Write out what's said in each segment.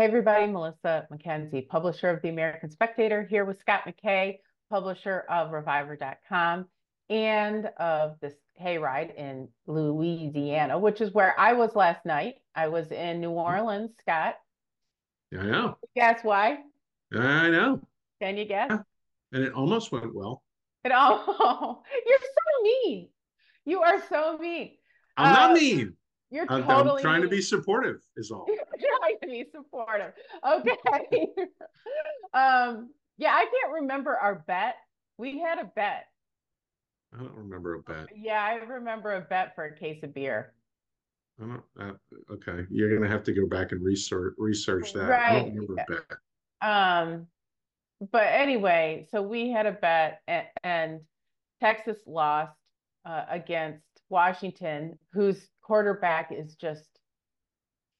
Hey everybody, Melissa McKenzie, publisher of the American Spectator, here with Scott McKay, publisher of Reviver.com and of this hayride in Louisiana, which is where I was last night. I was in New Orleans, Scott. I know. Guess why? I know. Can you guess? Yeah. And it almost went well. You're so mean. You are so mean. I'm not mean. You're totally I'm trying mean. To be supportive is all. You're trying to be supportive. Okay. Yeah, I can't remember our bet. We had a bet. I don't remember a bet. Yeah, I remember a bet for a case of beer. I don't, okay, you're going to have to go back and research that. Right. I don't remember a bet. But anyway, so we had a bet, and Texas lost against Washington, whose quarterback is just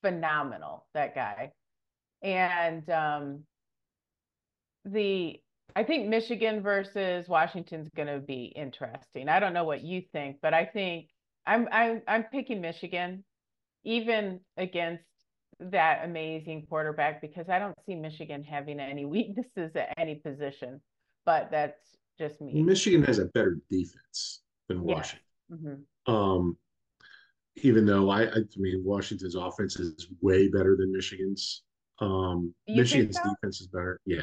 phenomenal, that guy. And I think Michigan versus Washington's going to be interesting. I don't know what you think, but I think I'm picking Michigan, even against that amazing quarterback, because I don't see Michigan having any weaknesses at any position. But that's just me. Michigan has a better defense than Washington. Yeah. Mm-hmm. Even though I mean, Washington's offense is way better than Michigan's. Michigan's defense is better. Yeah.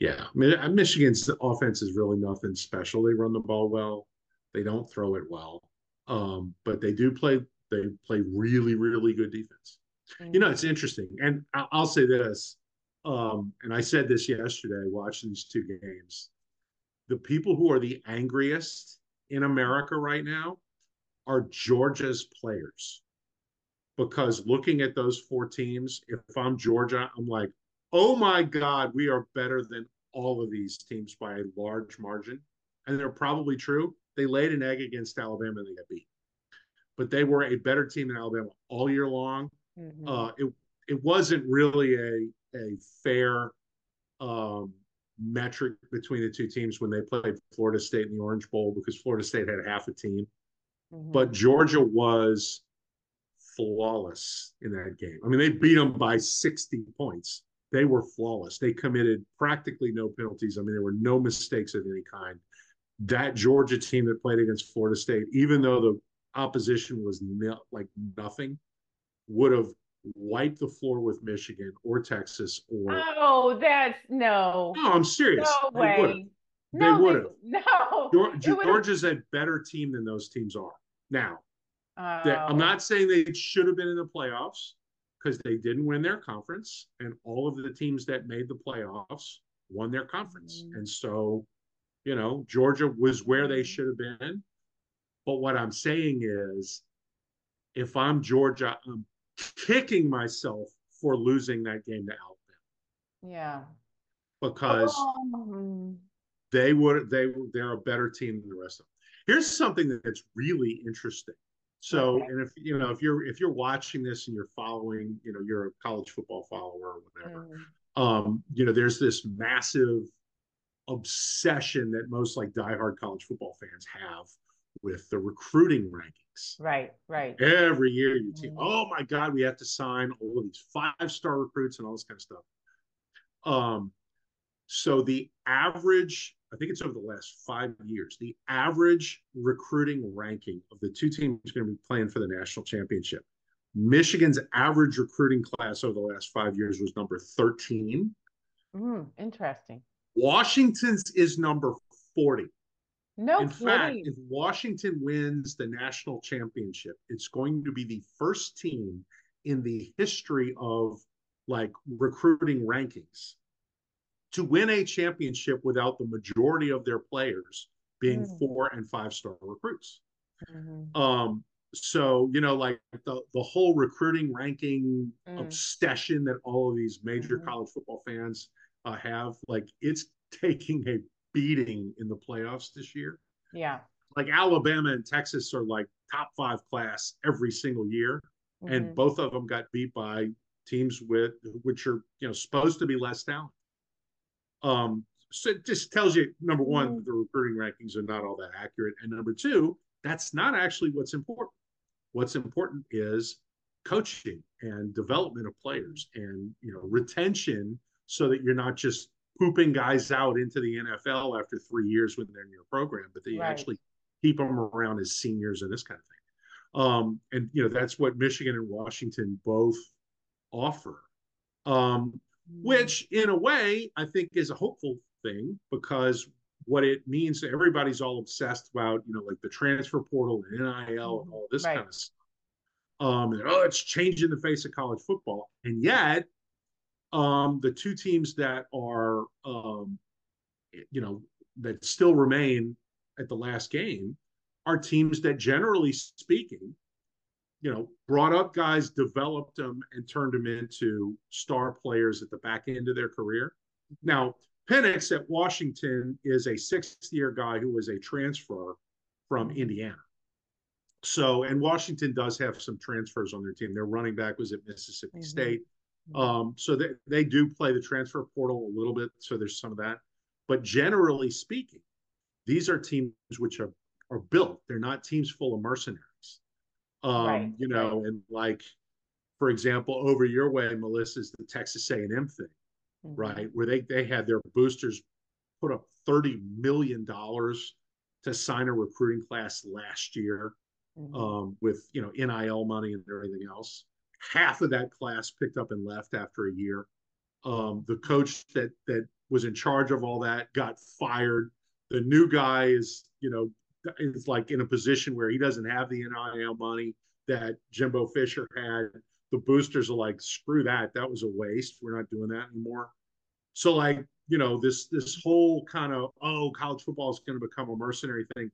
Yeah, I mean, Michigan's offense is really nothing special. They run the ball well. They don't throw it well, but they do play. They play really, really good defense. Mm-hmm. You know, it's interesting, and I'll say this, and I said this yesterday watching these two games. The people who are the angriest in America right now are Georgia's players, because looking at those four teams, if I'm Georgia, I'm like, oh my God, we are better than all of these teams by a large margin. And they're probably true. They laid an egg against Alabama and they got beat. But they were a better team than Alabama all year long. Mm-hmm. It wasn't really a fair metric between the two teams when they played Florida State in the Orange Bowl, because Florida State had half a team. Mm-hmm. But Georgia was flawless in that game. I mean, they beat them by 60 points. They were flawless. They committed practically no penalties. I mean, there were no mistakes of any kind. That Georgia team that played against Florida State, even though the opposition was like nothing, would have wiped the floor with Michigan or Texas or. Oh, that's no. No, I'm serious. No way. They would have. No. Georgia's a better team than those teams are. Now, I'm not saying they should have been in the playoffs, because they didn't win their conference, and all of the teams that made the playoffs won their conference. Mm-hmm. And so, you know, Georgia was where they should have been. But what I'm saying is, if I'm Georgia, I'm kicking myself for losing that game to Alabama. Yeah. Because they're a better team than the rest of them. Here's something that's really interesting. So, and if you know, if you're watching this and you're following, you know, you're a college football follower or whatever, you know, there's this massive obsession that most like diehard college football fans have with the recruiting rankings. Right, right. Every year you team, oh my God, we have to sign all of these five-star recruits and all this kind of stuff. So the average, I think it's over the last 5 years, the average recruiting ranking of the two teams going to be playing for the national championship. Michigan's average recruiting class over the last 5 years was number 13. Interesting. Washington's is number 40. No kidding. In fact, if Washington wins the national championship, it's going to be the first team in the history of like recruiting rankings to win a championship without the majority of their players being 4- and 5-star recruits. Mm-hmm. So, you know, like the whole recruiting ranking obsession that all of these major college football fans have, like it's taking a beating in the playoffs this year. Yeah. Like Alabama and Texas are like top 5 class every single year. Mm-hmm. And both of them got beat by teams with, which are, you know, supposed to be less talented. So it just tells you, number one, the recruiting rankings are not all that accurate. And number two, that's not actually what's important. What's important is coaching and development of players and, you know, retention, so that you're not just pooping guys out into the NFL after 3 years when they're in your program, but they actually keep them around as seniors and this kind of thing. And, you know, that's what Michigan and Washington both offer, which in a way I think is a hopeful thing, because what it means, everybody's all obsessed about, you know, like the transfer portal and NIL and all this kind of stuff. And, oh, it's changing the face of college football. And yet the two teams that are, you know, that still remain at the last game are teams that, generally speaking, you know, brought up guys, developed them, and turned them into star players at the back end of their career. Now, Penix at Washington is a sixth-year guy who was a transfer from Indiana. So, and Washington does have some transfers on their team. Their running back was at Mississippi State. So they do play the transfer portal a little bit, so there's some of that. But generally speaking, these are teams which are built. They're not teams full of mercenaries. You know, and like, for example, over your way, Melissa's the Texas A&M thing, right? Where they had their boosters put up $30 million to sign a recruiting class last year with, you know, NIL money and everything else. Half of that class picked up and left after a year. The coach that was in charge of all that got fired. The new guy is, you know, is like in a position where he doesn't have the NIL money that Jimbo Fisher had. The boosters are like, screw that. That was a waste. We're not doing that anymore. So, like, you know, this whole kind of, oh, college football is going to become a mercenary thing.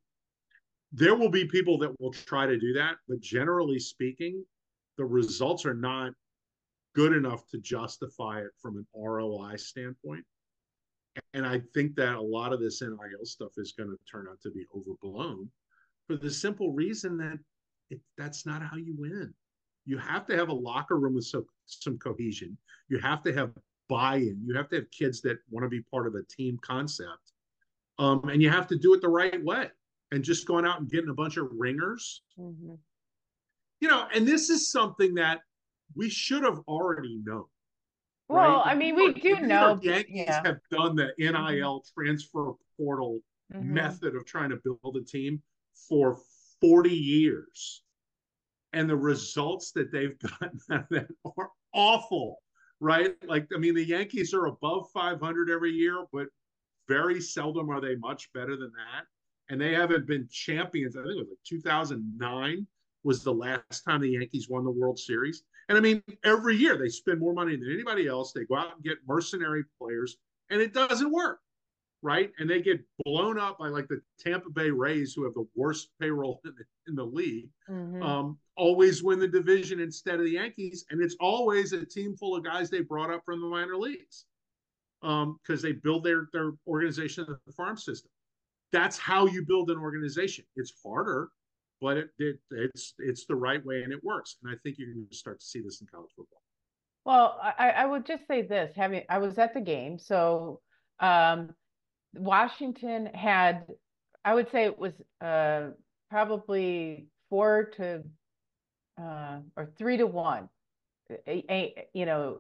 There will be people that will try to do that, but generally speaking, the results are not good enough to justify it from an ROI standpoint. And I think that a lot of this NIL stuff is going to turn out to be overblown, for the simple reason that that's not how you win. You have to have a locker room with some cohesion. You have to have buy-in. You have to have kids that want to be part of a team concept. And you have to do it the right way. And just going out and getting a bunch of ringers, you know, and this is something that we should have already known. Well, right? I mean, we do know. Yankees have done the NIL transfer portal method of trying to build a team for 40 years. And the results that they've gotten out of that are awful, right? Like, I mean, the Yankees are above 500 every year, but very seldom are they much better than that. And they haven't been champions. I think it was like 2009 was the last time the Yankees won the World Series. And I mean, every year they spend more money than anybody else. They go out and get mercenary players, and it doesn't work, right? And they get blown up by like the Tampa Bay Rays, who have the worst payroll in the league, always win the division instead of the Yankees. And it's always a team full of guys they brought up from the minor leagues, because they build their organization in the farm system. That's how you build an organization. It's harder, but it's the right way, and it works. And I think you're going to start to see this in college football. Well, I would just say this. I was at the game. So Washington had, I would say it was probably 3-1, you know,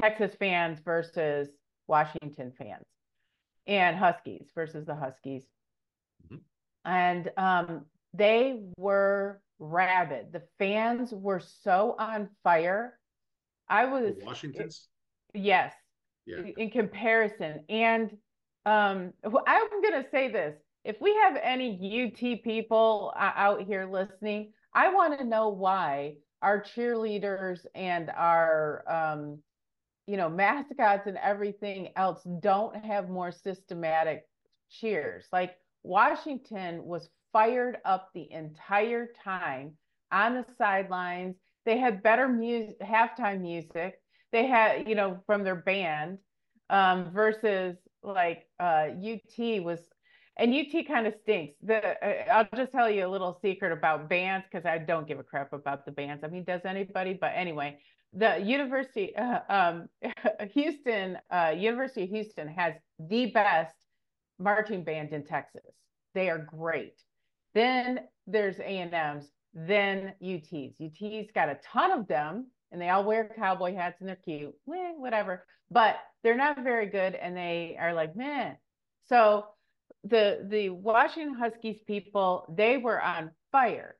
Texas fans versus Washington fans, and Huskies versus the Huskies. And they were rabid. The fans were so on fire. I was Washington's. Yes. Yeah. In comparison. And I'm going to say this. If we have any UT people out here listening, I want to know why our cheerleaders and our, you know, mascots and everything else don't have more systematic cheers. Like, Washington was fired up the entire time on the sidelines. They had better music, halftime music. They had, you know, from their band, versus like UT was, and UT kind of stinks. I'll just tell you a little secret about bands, because I don't give a crap about the bands. I mean, does anybody? But anyway, the University of Houston has the best marching band in Texas. They are great. Then there's A&M's than UTs. UTs got a ton of them, and they all wear cowboy hats and they're cute, whatever, but they're not very good and they are like, meh. So the Washington Huskies people, they were on fire.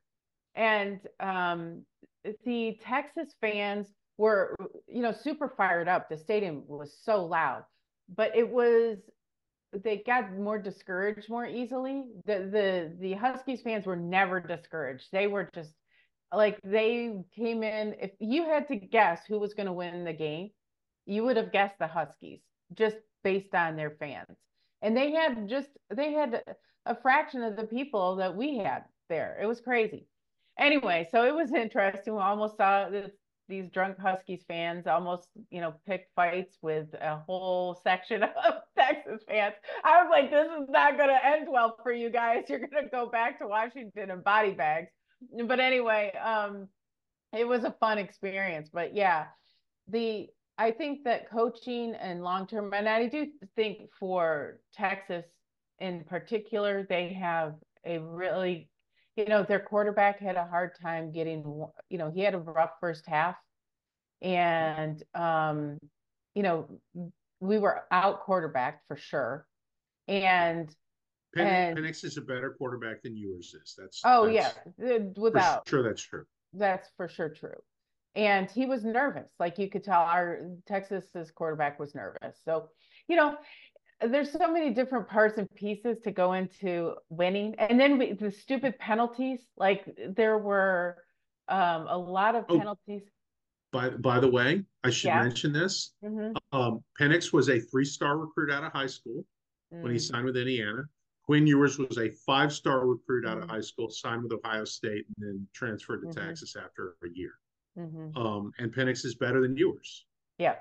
And the Texas fans were, you know, super fired up. The stadium was so loud, but it was, they got more discouraged more easily. The Huskies fans were never discouraged. They were just like, they came in, if you had to guess who was going to win the game, you would have guessed the Huskies just based on their fans. And they had just, they had a fraction of the people that we had there. It was crazy. Anyway, so it was interesting. We almost saw these drunk Huskies fans almost, you know, pick fights with a whole section of Texas fans. I was like, this is not going to end well for you guys. You're going to go back to Washington in body bags. But anyway, it was a fun experience. But yeah, I think that coaching and long-term, and I do think for Texas in particular, they have a really, you know, their quarterback had a hard time getting, you know, he had a rough first half, and, you know, we were out quarterbacked for sure. And Penix is a better quarterback than yours is. Yeah, without sure, that's true. That's for sure true. And he was nervous. Like you could tell our Texas's quarterback was nervous. So, you know, there's so many different parts and pieces to go into winning. And then the stupid penalties, like there were a lot of penalties. By the way, I should mention this. Penix was a 3-star recruit out of high school when he signed with Indiana. Quinn Ewers was a 5-star recruit out of high school, signed with Ohio State, and then transferred to Texas after a year. And Penix is better than Ewers. Yeah.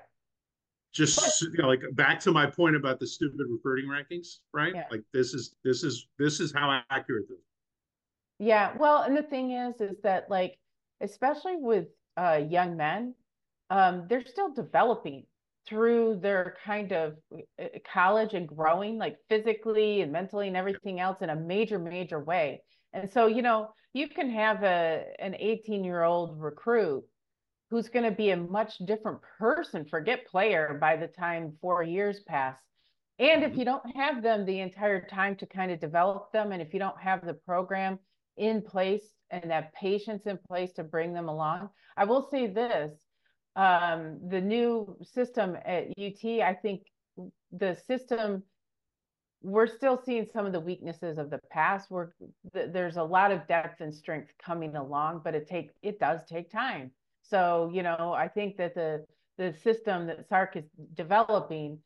Just, you know, like back to my point about the stupid recruiting rankings, right? Yeah. Like this is how accurate this is. Yeah. Well, and the thing is that like, especially with young men, they're still developing through their kind of college and growing, like physically and mentally and everything else in a major, major way. And so, you know, you can have an 18-year-old recruit who's going to be a much different person, forget player, by the time 4 years pass. And if you don't have them the entire time to kind of develop them, and if you don't have the program in place and that patience in place to bring them along, I will say this, the new system at UT, I think the system, we're still seeing some of the weaknesses of the past. There's a lot of depth and strength coming along, but it does take time. So, you know, I think that the system that Sark is developing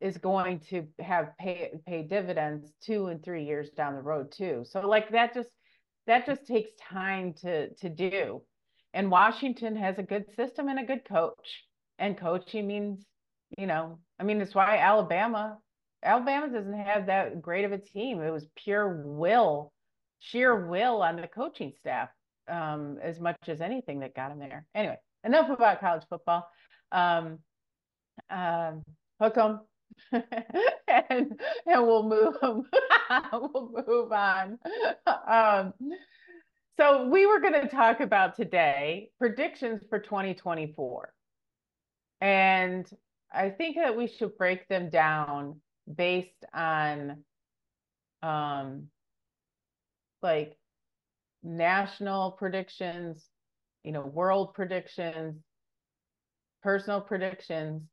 is going to have pay dividends 2 and 3 years down the road too. So like that just takes time to do. And Washington has a good system and a good coach. And coaching means, you know, I mean, it's why Alabama doesn't have that great of a team. It was pure will, sheer will on the coaching staff, as much as anything that got him there. Anyway, enough about college football. Hook 'em, and we'll move on. So we were going to talk about today predictions for 2024, and I think that we should break them down based on like national predictions, you know, world predictions, personal predictions.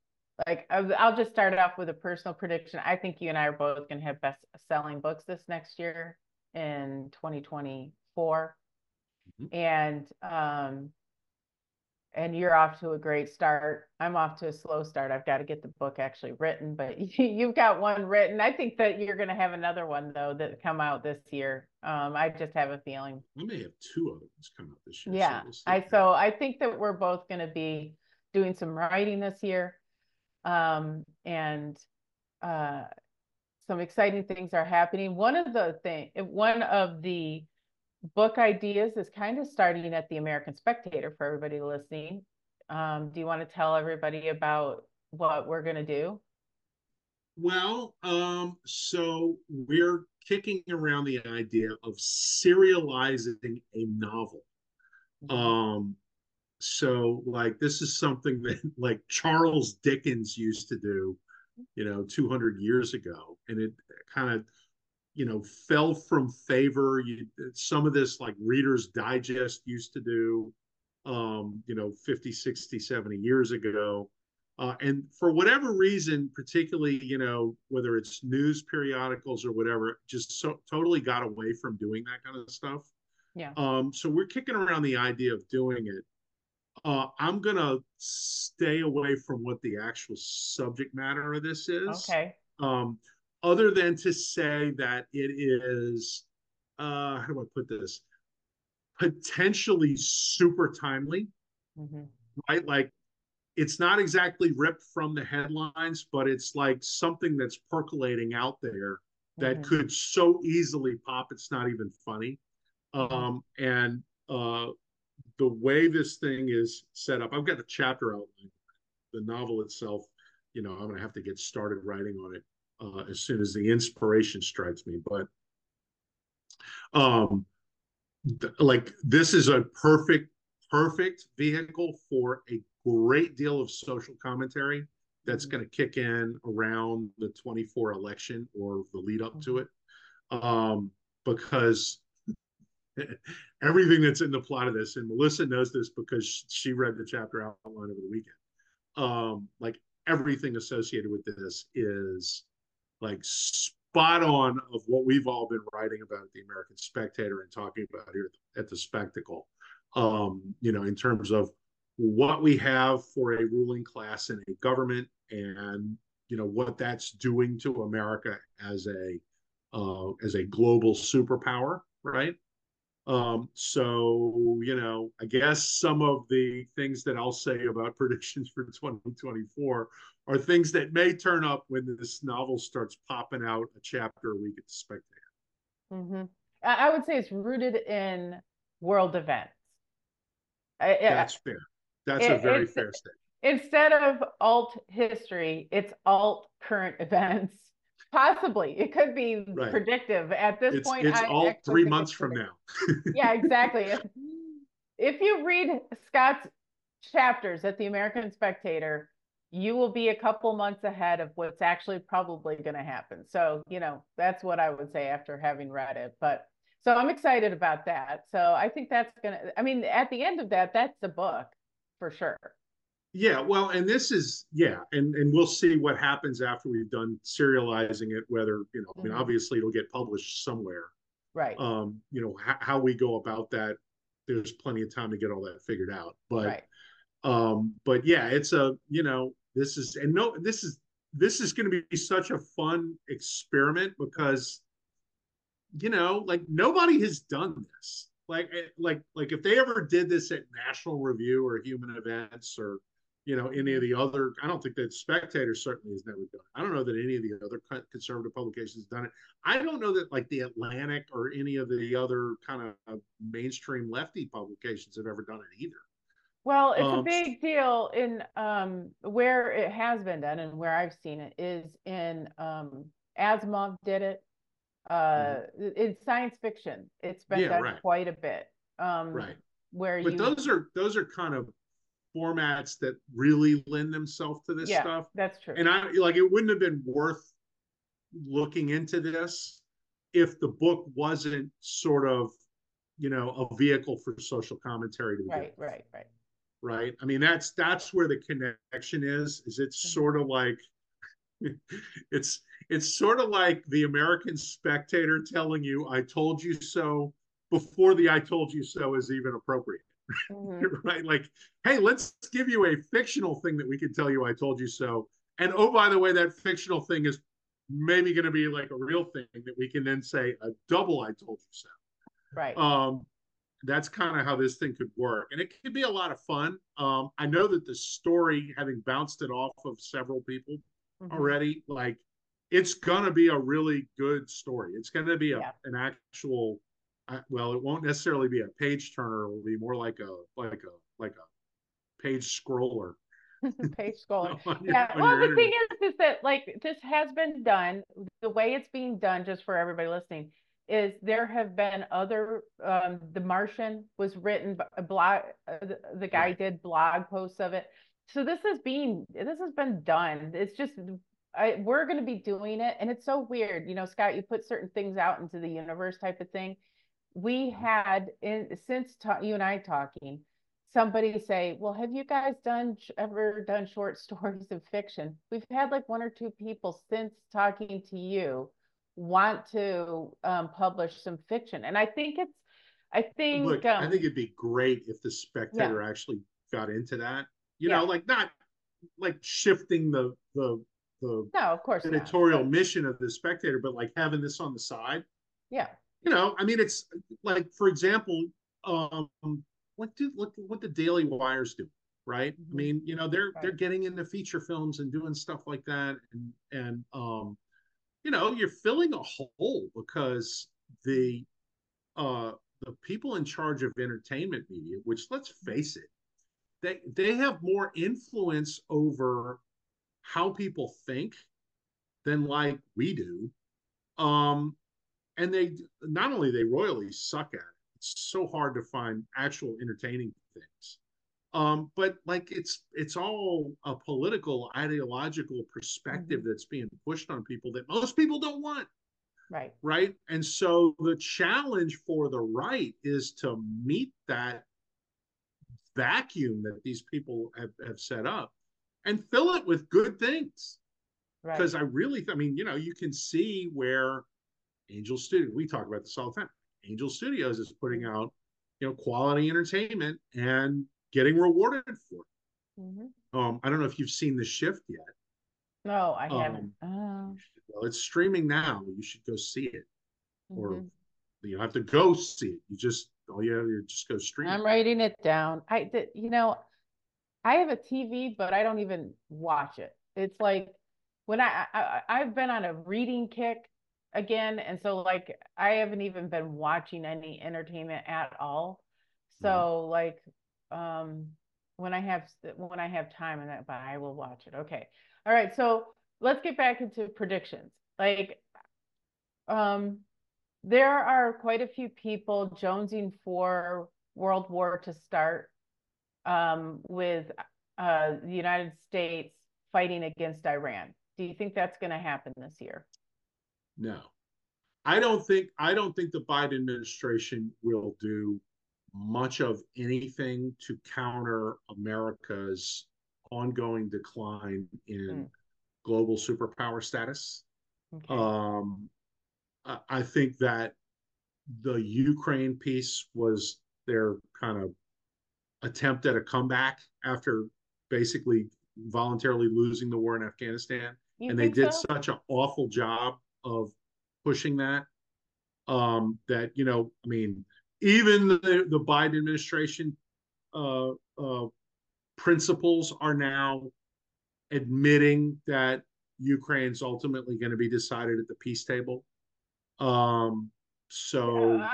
Like I'll just start off with a personal prediction. I think you and I are both going to have best selling books this next year in 2024. And you're off to a great start. I'm off to a slow start. I've got to get the book actually written, but you've got one written. I think that you're going to have another one though that come out this year. I just have a feeling. We may have two other ones come out this year. Yeah. So I think that we're both going to be doing some writing this year. And some exciting things are happening. One of the book ideas is kind of starting at the American Spectator for everybody listening. Do you want to tell everybody about what we're going to do? Well, so we're kicking around the idea of serializing a novel. So like, this is something that like Charles Dickens used to do, you know, 200 years ago. And it kind of, you know, fell from favor. Some of this like Reader's Digest used to do, you know, 50, 60, 70 years ago. And for whatever reason, particularly, you know, whether it's news periodicals or whatever, just so totally got away from doing that kind of stuff. Yeah. So we're kicking around the idea of doing it. I'm going to stay away from what the actual subject matter of this is. Okay. Other than to say that it is, how do I put this? Potentially super timely, right? Like, it's not exactly ripped from the headlines, but it's like something that's percolating out there that could so easily pop. It's not even funny. The way this thing is set up, I've got a chapter outline. The novel itself, you know, I'm going to have to get started writing on it as soon as the inspiration strikes me. But like, this is a perfect vehicle for a great deal of social commentary that's going to kick in around the 2024 election or the lead up to it, because everything that's in the plot of this, and Melissa knows this because she read the chapter outline over the weekend, like everything associated with this is like spot on of what we've all been writing about at the American Spectator and talking about here at the Spectacle, you know, in terms of what we have for a ruling class in a government, and you know what that's doing to America as a global superpower, right? So you know, I guess some of the things that I'll say about predictions for 2024 are things that may turn up when this novel starts popping out a chapter a week at the Spectator. I would say it's rooted in world events. That's fair. That's a very fair statement. Instead of alt history, it's alt current events. Possibly. It could be predictive. At this point, it's alt 3 months from now. Yeah, exactly. If you read Scott's chapters at the American Spectator, you will be a couple months ahead of what's actually probably going to happen. So, you know, that's what I would say after having read it. But so I'm excited about that. So I think that's going to, I mean, at the end of that, that's the book for sure. Yeah. Well, and this is, yeah. And we'll see what happens after we've done serializing it, whether, you know, I mean, obviously it'll get published somewhere. Right. You know, how we go about that. There's plenty of time to get all that figured out, but, but yeah, it's a, you know, this is, and no, this is going to be such a fun experiment because, you know, like nobody has done this. Like if they ever did this at National Review or Human Events or, you know, any of the other, I don't think that Spectator certainly has never done it. I don't know that any of the other conservative publications have done it. I don't know that like the Atlantic or any of the other kind of mainstream lefty publications have ever done it either. Well, it's a big deal in where it has been done and where I've seen it is in Asimov did it. In science fiction, it's been done quite a bit. Where but those are kind of formats that really lend themselves to this stuff. That's true. And I like it wouldn't have been worth looking into this if the book wasn't sort of, you know, a vehicle for social commentary to begin with. Right. I mean, that's where the connection is it's sort of like it's sort of like the American Spectator telling you I told you so before the I told you so is even appropriate. Right? Like, hey, let's give you a fictional thing that we can tell you I told you so. And oh, by the way, that fictional thing is maybe going to be like a real thing that we can then say a double I told you so. Right. That's kind of how this thing could work. And it could be a lot of fun. I know that the story, having bounced it off of several people already, like it's gonna be a really good story. It's gonna be a, an actual, well, it won't necessarily be a page turner. It'll be more like a page scroller, page scrolling. Well, the thing is that like this has been done. The way it's being done, just for everybody listening, is there have been other. The Martian was written by a blog. The guy did blog posts of it. So this has been done. It's just we're going to be doing it, and it's so weird. You know, Scott, you put certain things out into the universe, type of thing. We had you and I talking. Somebody say, well, have you guys ever done short stories of fiction? We've had like one or two people since talking to you want to publish some fiction. And I think it's, look, I think it'd be great if the Spectator actually got into that, you know, like not like shifting the no, of course editorial mission of the Spectator, but like having this on the side. Yeah. You know, I mean, it's like, for example, what the Daily Wire's do, right? I mean, you know, they're getting into feature films and doing stuff like that, and you know, you're filling a hole because the people in charge of entertainment media, which let's face it, they have more influence over how people think than like we do, and they royally suck at it. So hard to find actual entertaining things, but like it's all a political, ideological perspective that's being pushed on people that most people don't want, right? And so the challenge for the right is to meet that vacuum that these people have set up and fill it with good things, because I mean, you know, you can see where Angel Studio, we talk about this all the time, Angel Studios is putting out, you know, quality entertainment and getting rewarded for it. I don't know if you've seen The Shift yet. No, I haven't. Well, it's streaming now. You should go see it, or you don't have to go see it. You just you just go stream. I'm writing it down. You know, I have a TV, but I don't even watch it. It's like when I've been on a reading kick. Again, and so like I haven't even been watching any entertainment at all. So like when I have time, and that, but I will watch it. Okay, all right. So let's get back into predictions. Like there are quite a few people jonesing for World War to start, with the United States fighting against Iran. Do you think that's going to happen this year? No, I don't think the Biden administration will do much of anything to counter America's ongoing decline in global superpower status. I think that the Ukraine piece was their kind of attempt at a comeback after basically voluntarily losing the war in Afghanistan. And they did such an awful job of pushing that, that, you know, I mean, even the Biden administration principles are now admitting that Ukraine's ultimately going to be decided at the peace table. So,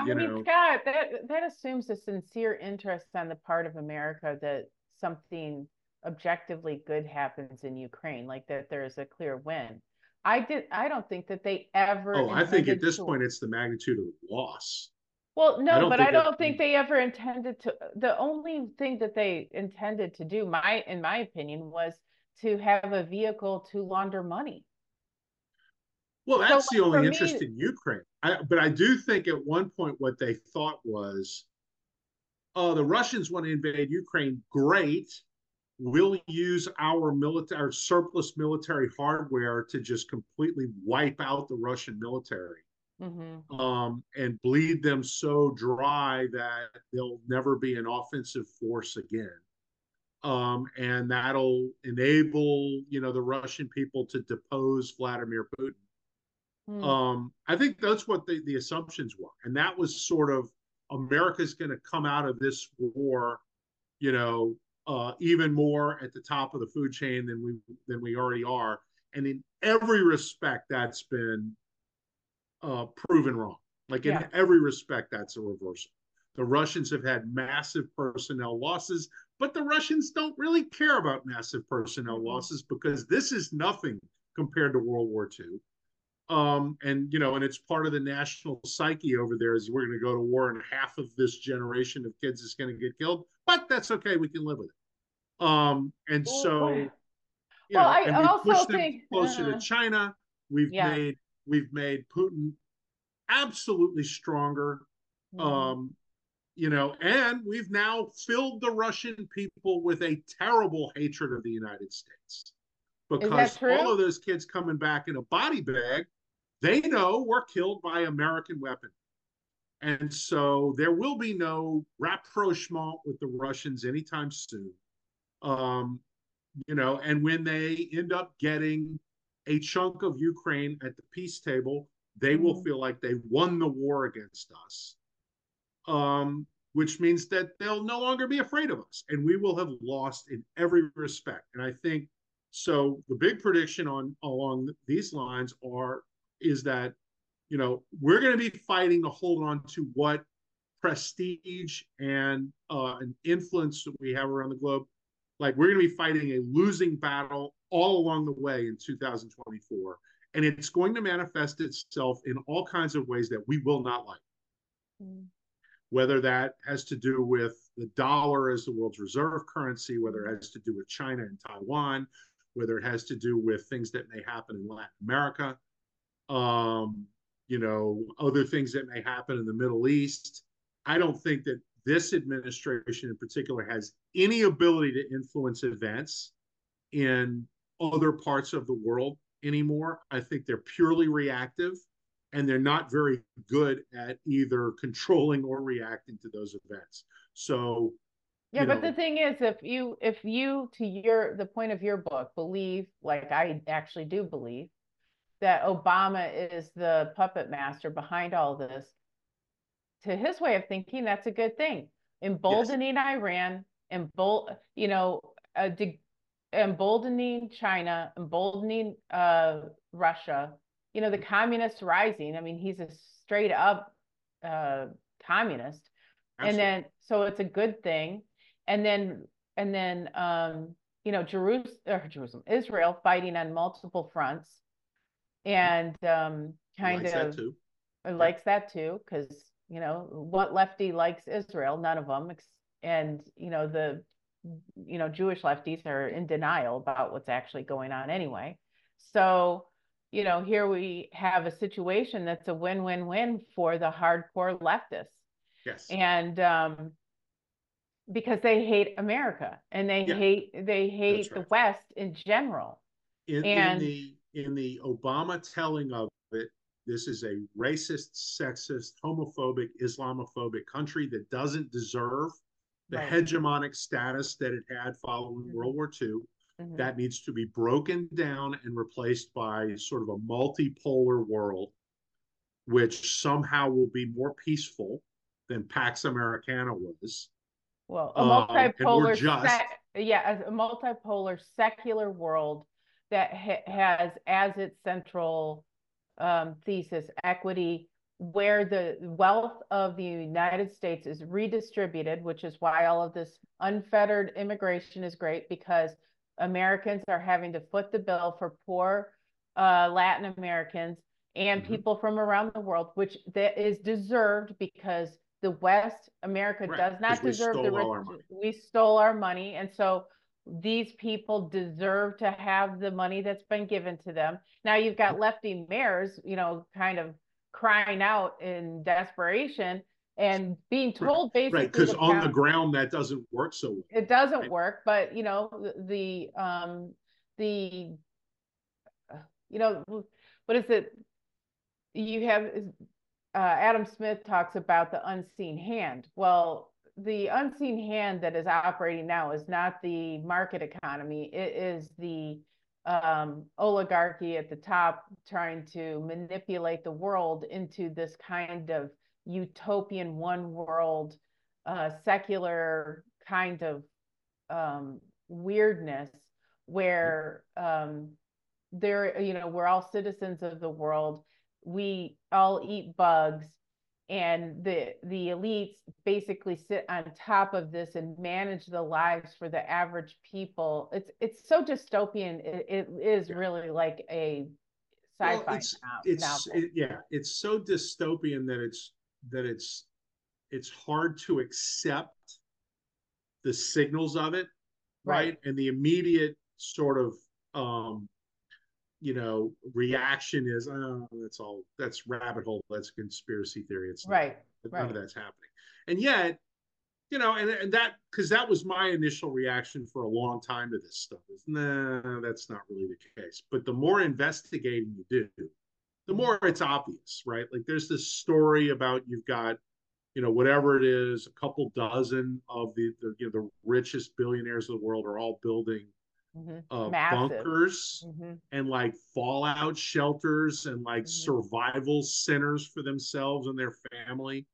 you know, Scott, that assumes a sincere interest on the part of America that something objectively good happens in Ukraine, like that there is a clear win. I don't think that they ever. Oh, I think at this point it's the magnitude of the loss. Well, no, but I don't think they ever intended to. The only thing that they intended to do, in my opinion, was to have a vehicle to launder money. Well, that's the only interest in Ukraine. But I do think at one point what they thought was, oh, the Russians want to invade Ukraine. Great. We'll use our surplus military hardware to just completely wipe out the Russian military, and bleed them so dry that they'll never be an offensive force again. And that'll enable, you know, the Russian people to depose Vladimir Putin. I think that's what the assumptions were. And that was sort of, America's going to come out of this war, you know, even more at the top of the food chain than we already are, and in every respect that's been proven wrong. Like in every respect, that's a reversal. The Russians have had massive personnel losses. But the Russians don't really care about massive personnel losses because this is nothing compared to World War II. And, you know, and it's part of the national psyche over there is we're going to go to war and half of this generation of kids is going to get killed. But that's okay. We can live with it. And so, you know, and we also think closer to China. We've made Putin absolutely stronger. You know, and we've now filled the Russian people with a terrible hatred of the United States because all of those kids coming back in a body bag, they know were killed by American weapons. And so there will be no rapprochement with the Russians anytime soon. You know, and when they end up getting a chunk of Ukraine at the peace table, they will feel like they won the war against us. Which means that they'll no longer be afraid of us, and we will have lost in every respect. And I think so. The big prediction along these lines is that, you know, we're going to be fighting to hold on to what prestige and influence that we have around the globe. Like, we're going to be fighting a losing battle all along the way in 2024, and it's going to manifest itself in all kinds of ways that we will not like. Whether that has to do with the dollar as the world's reserve currency, whether it has to do with China and Taiwan, whether it has to do with things that may happen in Latin America, you know, other things that may happen in the Middle East. I don't think that this administration in particular has any ability to influence events in other parts of the world anymore. I think they're purely reactive. And they're not very good at either controlling or reacting to those events. So, yeah, but the thing is, if you the point of your book, believe, like I actually do believe, that Obama is the puppet master behind all this, to his way of thinking, that's a good thing. Emboldening Iran, emboldening China, emboldening Russia. You know, the communists rising. I mean, he's a straight up communist. Absolutely. And then, so it's a good thing. And then, you know, Israel fighting on multiple fronts, and kind of likes that too. Because, you know, what lefty likes Israel? None of them. And, you know, Jewish lefties are in denial about what's actually going on anyway. So, you know, here we have a situation that's a win-win-win for the hardcore leftists. Yes. And because they hate America and they hate the West in general. In the Obama telling of it, this is a racist, sexist, homophobic, Islamophobic country that doesn't deserve the hegemonic status that it had following World War II. That needs to be broken down and replaced by sort of a multipolar world, which somehow will be more peaceful than Pax Americana was. Well, a multipolar, a multipolar secular world that has as its central thesis equity, where the wealth of the United States is redistributed, which is why all of this unfettered immigration is great, because Americans are having to foot the bill for poor Latin Americans and people from around the world, which that is deserved because the West, America does not deserve the rich. We stole our money. And so these people deserve to have the money that's been given to them. Now you've got lefty mayors, you know, kind of crying out in desperation and being told basically, because on the ground that doesn't work so well. It doesn't work, but you know the you know what is it? You have Adam Smith talks about the unseen hand. Well, the unseen hand that is operating now is not the market economy. It is the oligarchy at the top trying to manipulate the world into this kind of utopian one world secular kind of weirdness where there, you know, we're all citizens of the world, we all eat bugs, And the elites basically sit on top of this and manage the lives for the average people. It's so dystopian. It is really like a sci-fi novel. It's so dystopian that it's hard to accept the signals of it, right? And the immediate sort of reaction is, oh, that's rabbit hole. That's conspiracy theory. It's right. None of that's happening. And yet, and that, because that was my initial reaction for a long time to this stuff is, no, that's not really the case. But the more investigating you do, the more it's obvious, right? Like there's this story about you've got, whatever it is, a couple dozen of the richest billionaires of the world are all building bunkers and like fallout shelters and like survival centers for themselves and their family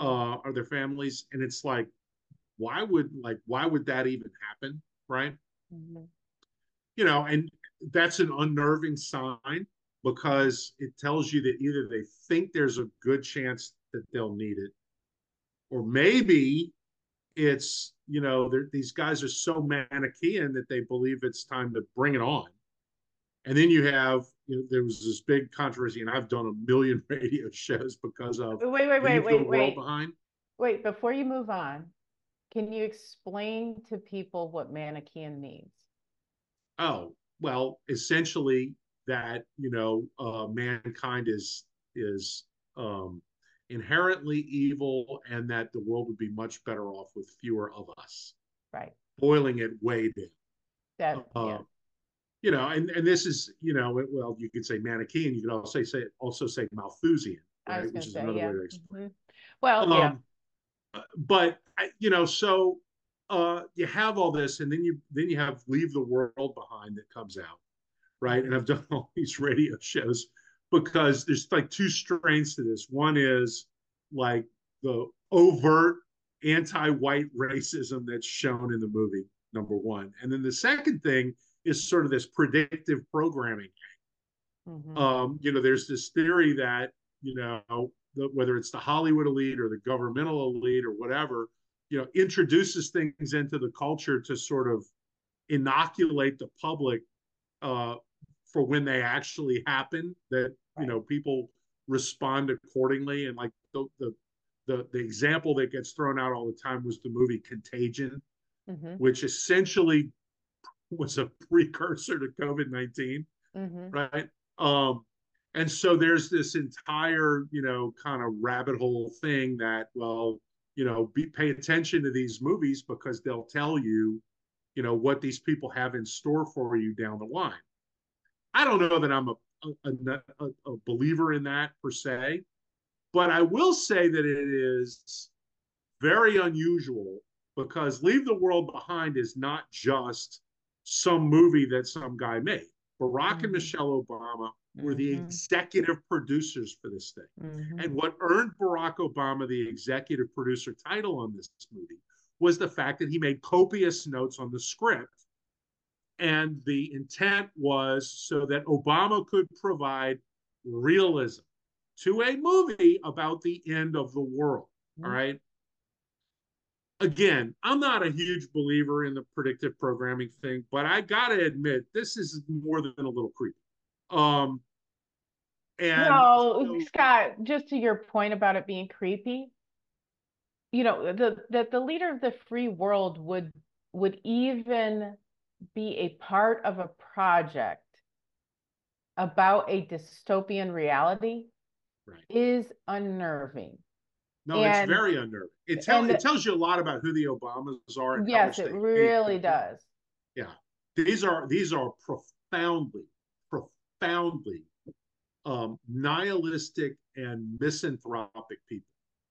or their families, and it's like why would that even happen, right? And that's an unnerving sign because it tells you that either they think there's a good chance that they'll need it, or maybe it's these guys are so Manichaean that they believe it's time to bring it on. And then you have there was this big controversy, and I've done a million radio shows because of Leave the World Behind. Wait, before you move on, can you explain to people what Manichaean means? Oh, well, essentially that mankind is inherently evil, and that the world would be much better off with fewer of us, right? Boiling it way down. And this is well, you could say Manichaean, you could also say Malthusian, right? Which is another way to explain. Well, but you have all this, and then you have Leave the World Behind that comes out, right? And I've done all these radio shows, because there's like two strains to this. One is like the overt anti-white racism that's shown in the movie, number one. And then the second thing is sort of this predictive programming. There's this theory that, whether it's the Hollywood elite or the governmental elite or whatever, introduces things into the culture to sort of inoculate the public for when they actually happen, that people respond accordingly. And like the example that gets thrown out all the time was the movie Contagion, which essentially was a precursor to COVID-19, right? And so there's this entire kind of rabbit hole thing that pay attention to these movies because they'll tell you what these people have in store for you down the line. I don't know that I'm a believer in that per se, but I will say that it is very unusual, because Leave the World Behind is not just some movie that some guy made. Barack and Michelle Obama were the executive producers for this thing. And what earned Barack Obama the executive producer title on this movie was the fact that he made copious notes on the script. And the intent was so that Obama could provide realism to a movie about the end of the world, all right? Again, I'm not a huge believer in the predictive programming thing, but I gotta admit, this is more than a little creepy. Scott, just to your point about it being creepy, the leader of the free world would even be a part of a project about a dystopian reality is unnerving. No, it's very unnerving. It tells you a lot about who the Obamas are. And yes, it really does. Yeah, these are profoundly nihilistic and misanthropic people.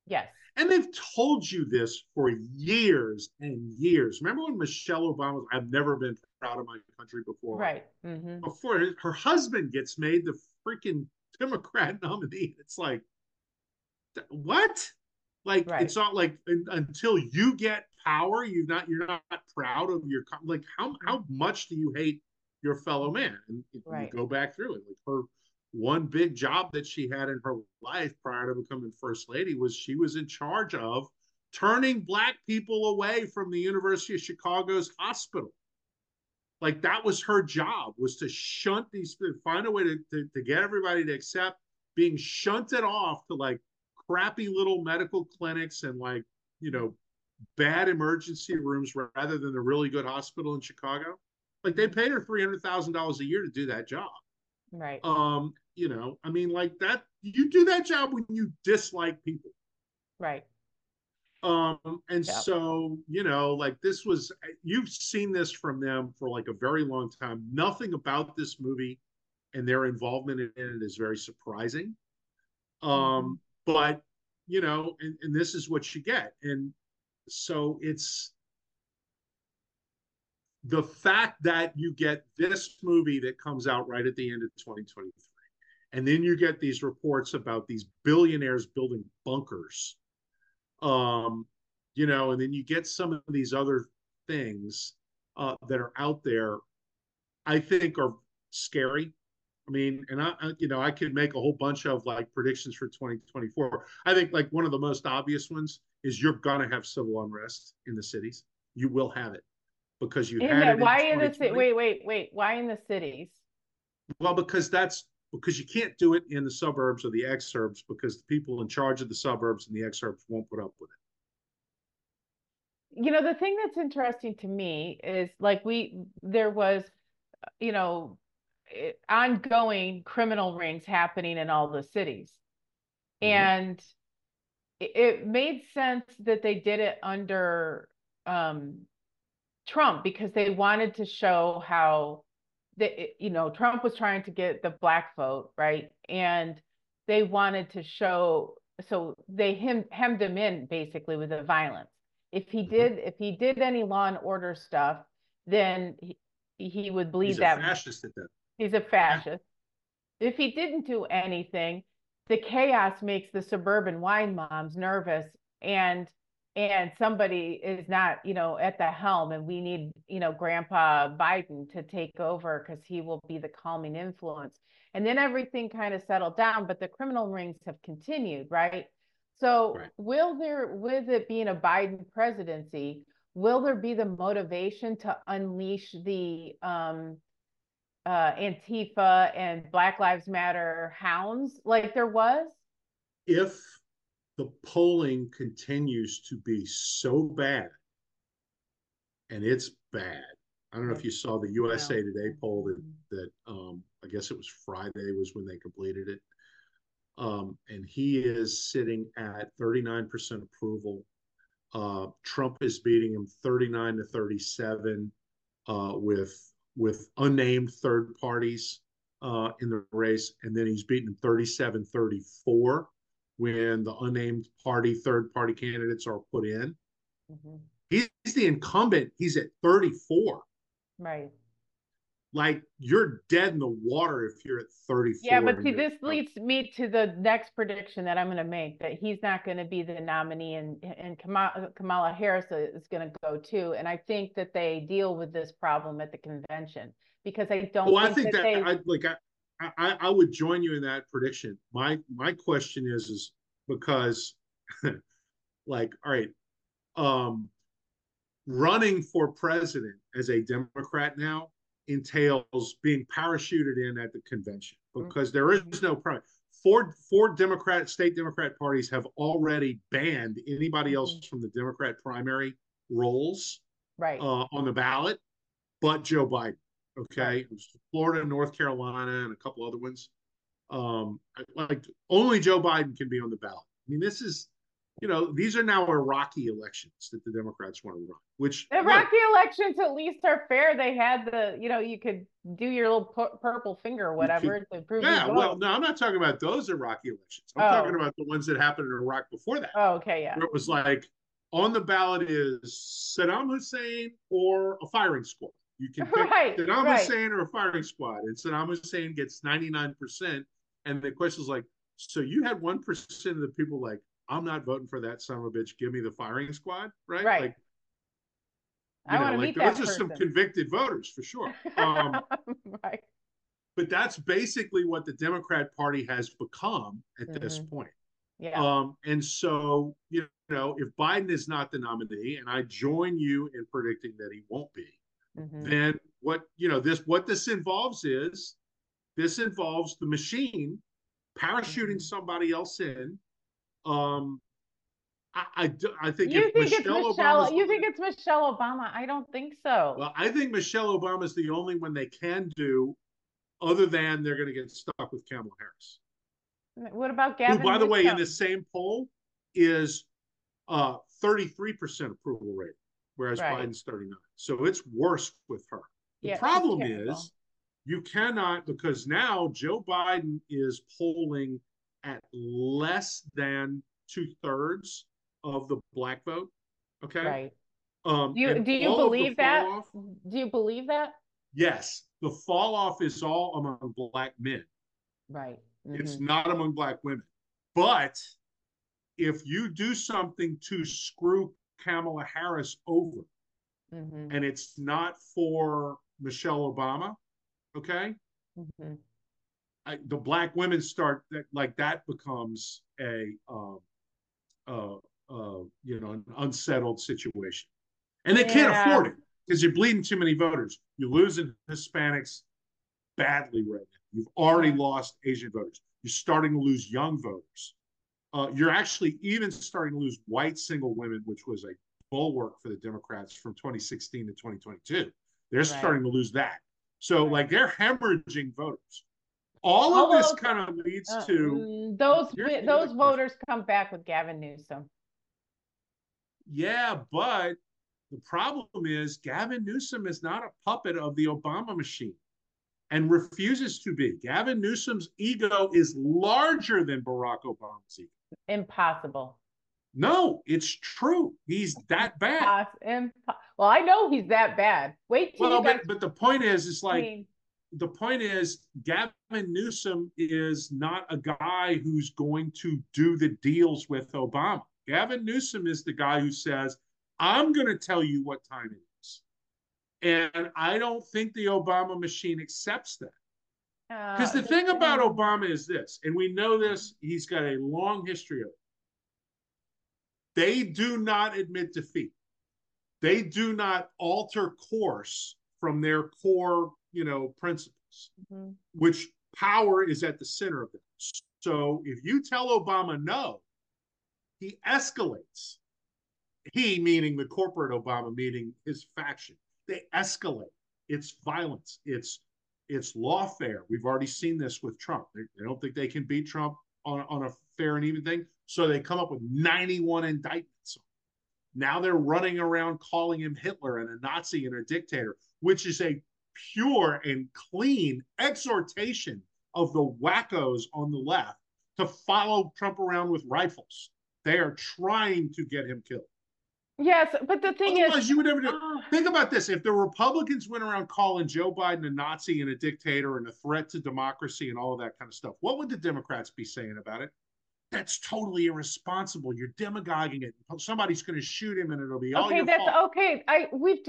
Yes. And they've told you this for years and years. Remember when Michelle Obama, I've never been proud of my country before. Right. Before her husband gets made the freaking Democrat nominee. It's like, what? Like, it's not like until you get power, you're not proud of your, like, how much do you hate your fellow man? And you go back through it. Like her one big job that she had in her life prior to becoming first lady was she was in charge of turning black people away from the University of Chicago's hospital. Like, that was her job, was to shunt these, find a way to get everybody to accept being shunted off to like crappy little medical clinics and like, you know, bad emergency rooms rather than the really good hospital in Chicago. Like, they paid her $300,000 a year to do that job. Right. You know, I mean, like, that, you do that job when you dislike people. Right. And so, you know, like, this was, you've seen this from them for like a very long time. Nothing about this movie and their involvement in it is very surprising. But, you know, and this is what you get. And so it's the fact that you get this movie that comes out right at the end of 2023, and then you get these reports about these billionaires building bunkers, you know, and then you get some of these other things that are out there, I think are scary. I mean, and I, you know, I could make a whole bunch of like predictions for 2024. I think like one of the most obvious ones is you're going to have civil unrest in the cities. You will have it because you had it. Why in the city? Wait. Why in the cities? Well, because you can't do it in the suburbs or the exurbs, because the people in charge of the suburbs and the exurbs won't put up with it. You know, the thing that's interesting to me is like there was, you know, ongoing criminal rings happening in all the cities. And it made sense that they did it under Trump, because they wanted to show how, you know, Trump was trying to get the black vote, right? And they wanted to show, so they hemmed him in basically with the violence. If he did any law and order stuff, then he would believe he's that. He's a fascist. If he didn't do anything, the chaos makes the suburban wine moms nervous, and somebody is not, you know, at the helm, and we need, you know, Grandpa Biden to take over, because he will be the calming influence. And then everything kind of settled down, but the criminal rings have continued, right? So with it being a Biden presidency, will there be the motivation to unleash the Antifa and Black Lives Matter hounds like there was? If the polling continues to be so bad, and it's bad. I don't know if you saw the USA Today poll that I guess it was Friday was when they completed it. And he is sitting at 39% approval. Trump is beating him 39-37 with unnamed third parties in the race. And then he's beaten 37-34 when the unnamed third party candidates are put in. He's the incumbent. He's at 34. Right. Like, you're dead in the water if you're at 34. Yeah, but see, this leads me to the next prediction that I'm going to make, that he's not going to be the nominee, and Kamala Harris is going to go too. And I think that they deal with this problem at the convention, because I don't. Well, I would join you in that prediction. My question is because, like, all right, running for president as a Democrat now entails being parachuted in at the convention, because there is no problem. Four state Democrat parties have already banned anybody else from the Democrat primary rolls on the ballot, but Joe Biden. Okay, it was Florida, North Carolina, and a couple other ones. Like, only Joe Biden can be on the ballot. I mean, this is, you know, these are now Iraqi elections that the Democrats want to run. Which the Iraqi elections at least are fair. They had the, you know, you could do your little purple finger or whatever to prove. Yeah, well, no, I'm not talking about those Iraqi elections. I'm talking about the ones that happened in Iraq before that. Oh, okay, yeah. Where it was like, on the ballot is Saddam Hussein or a firing squad. You can pick Saddam Hussein or a firing squad, and Saddam Hussein gets 99%. And the question is like, so you had 1% of the people like, I'm not voting for that son of a bitch. Give me the firing squad, right? Right. Like, I want to meet that person. Those are some convicted voters for sure. Right. But that's basically what the Democrat Party has become at this point. Yeah. And so, you know, if Biden is not the nominee, and I join you in predicting that he won't be, then what, you know, this, what this involves is, this involves the machine parachuting somebody else in. I think you think it's Michelle Obama. I don't think so. Well, I think Michelle Obama is the only one they can do, other than they're going to get stuck with Kamala Harris. What about Gavin Newsom? By the way, in the same poll is 33% approval rate, whereas Biden's 39%. So it's worse with her. The problem is you cannot, because now Joe Biden is polling at less than 2/3 of the black vote. Okay. Right. Do you believe that? Do you believe that? Yes. The fall off is all among black men. Right. It's not among black women. But if you do something to screw Kamala Harris over, and it's not for Michelle Obama, okay, the black women start, that becomes a, you know, an unsettled situation. And they can't afford it because you're bleeding too many voters. You're losing Hispanics badly right now. You've already lost Asian voters. You're starting to lose young voters. You're actually even starting to lose white single women, which was a bulwark for the Democrats from 2016 to 2022. They're starting to lose that. So, like, they're hemorrhaging voters. All of this kind of leads to... Those voters come back with Gavin Newsom. Yeah, but the problem is Gavin Newsom is not a puppet of the Obama machine. And refuses to be. Gavin Newsom's ego is larger than Barack Obama's ego. Impossible. No, it's true. He's that bad. Well, I know he's that bad. Wait till but the point is, it's like, the point is, Gavin Newsom is not a guy who's going to do the deals with Obama. Gavin Newsom is the guy who says, I'm going to tell you what time it is. And I don't think the Obama machine accepts that. Because the thing about Obama is this, and we know this, he's got a long history of it. They do not admit defeat. They do not alter course from their core, you know, principles, which power is at the center of it. So if you tell Obama no, he escalates. He, meaning the corporate Obama, meaning his faction. They escalate. It's violence. It's lawfare. We've already seen this with Trump. They don't think they can beat Trump on a fair and even thing, so they come up with 91 indictments. Now they're running around calling him Hitler and a Nazi and a dictator, which is a pure and clean exhortation of the wackos on the left to follow Trump around with rifles. They are trying to get him killed. Yes, but the thing is, you would never do. Think about this: if the Republicans went around calling Joe Biden a Nazi and a dictator and a threat to democracy and all of that kind of stuff, what would the Democrats be saying about it? That's totally irresponsible. You're demagoguing it. Somebody's going to shoot him, and it'll be all your fault. Okay, we've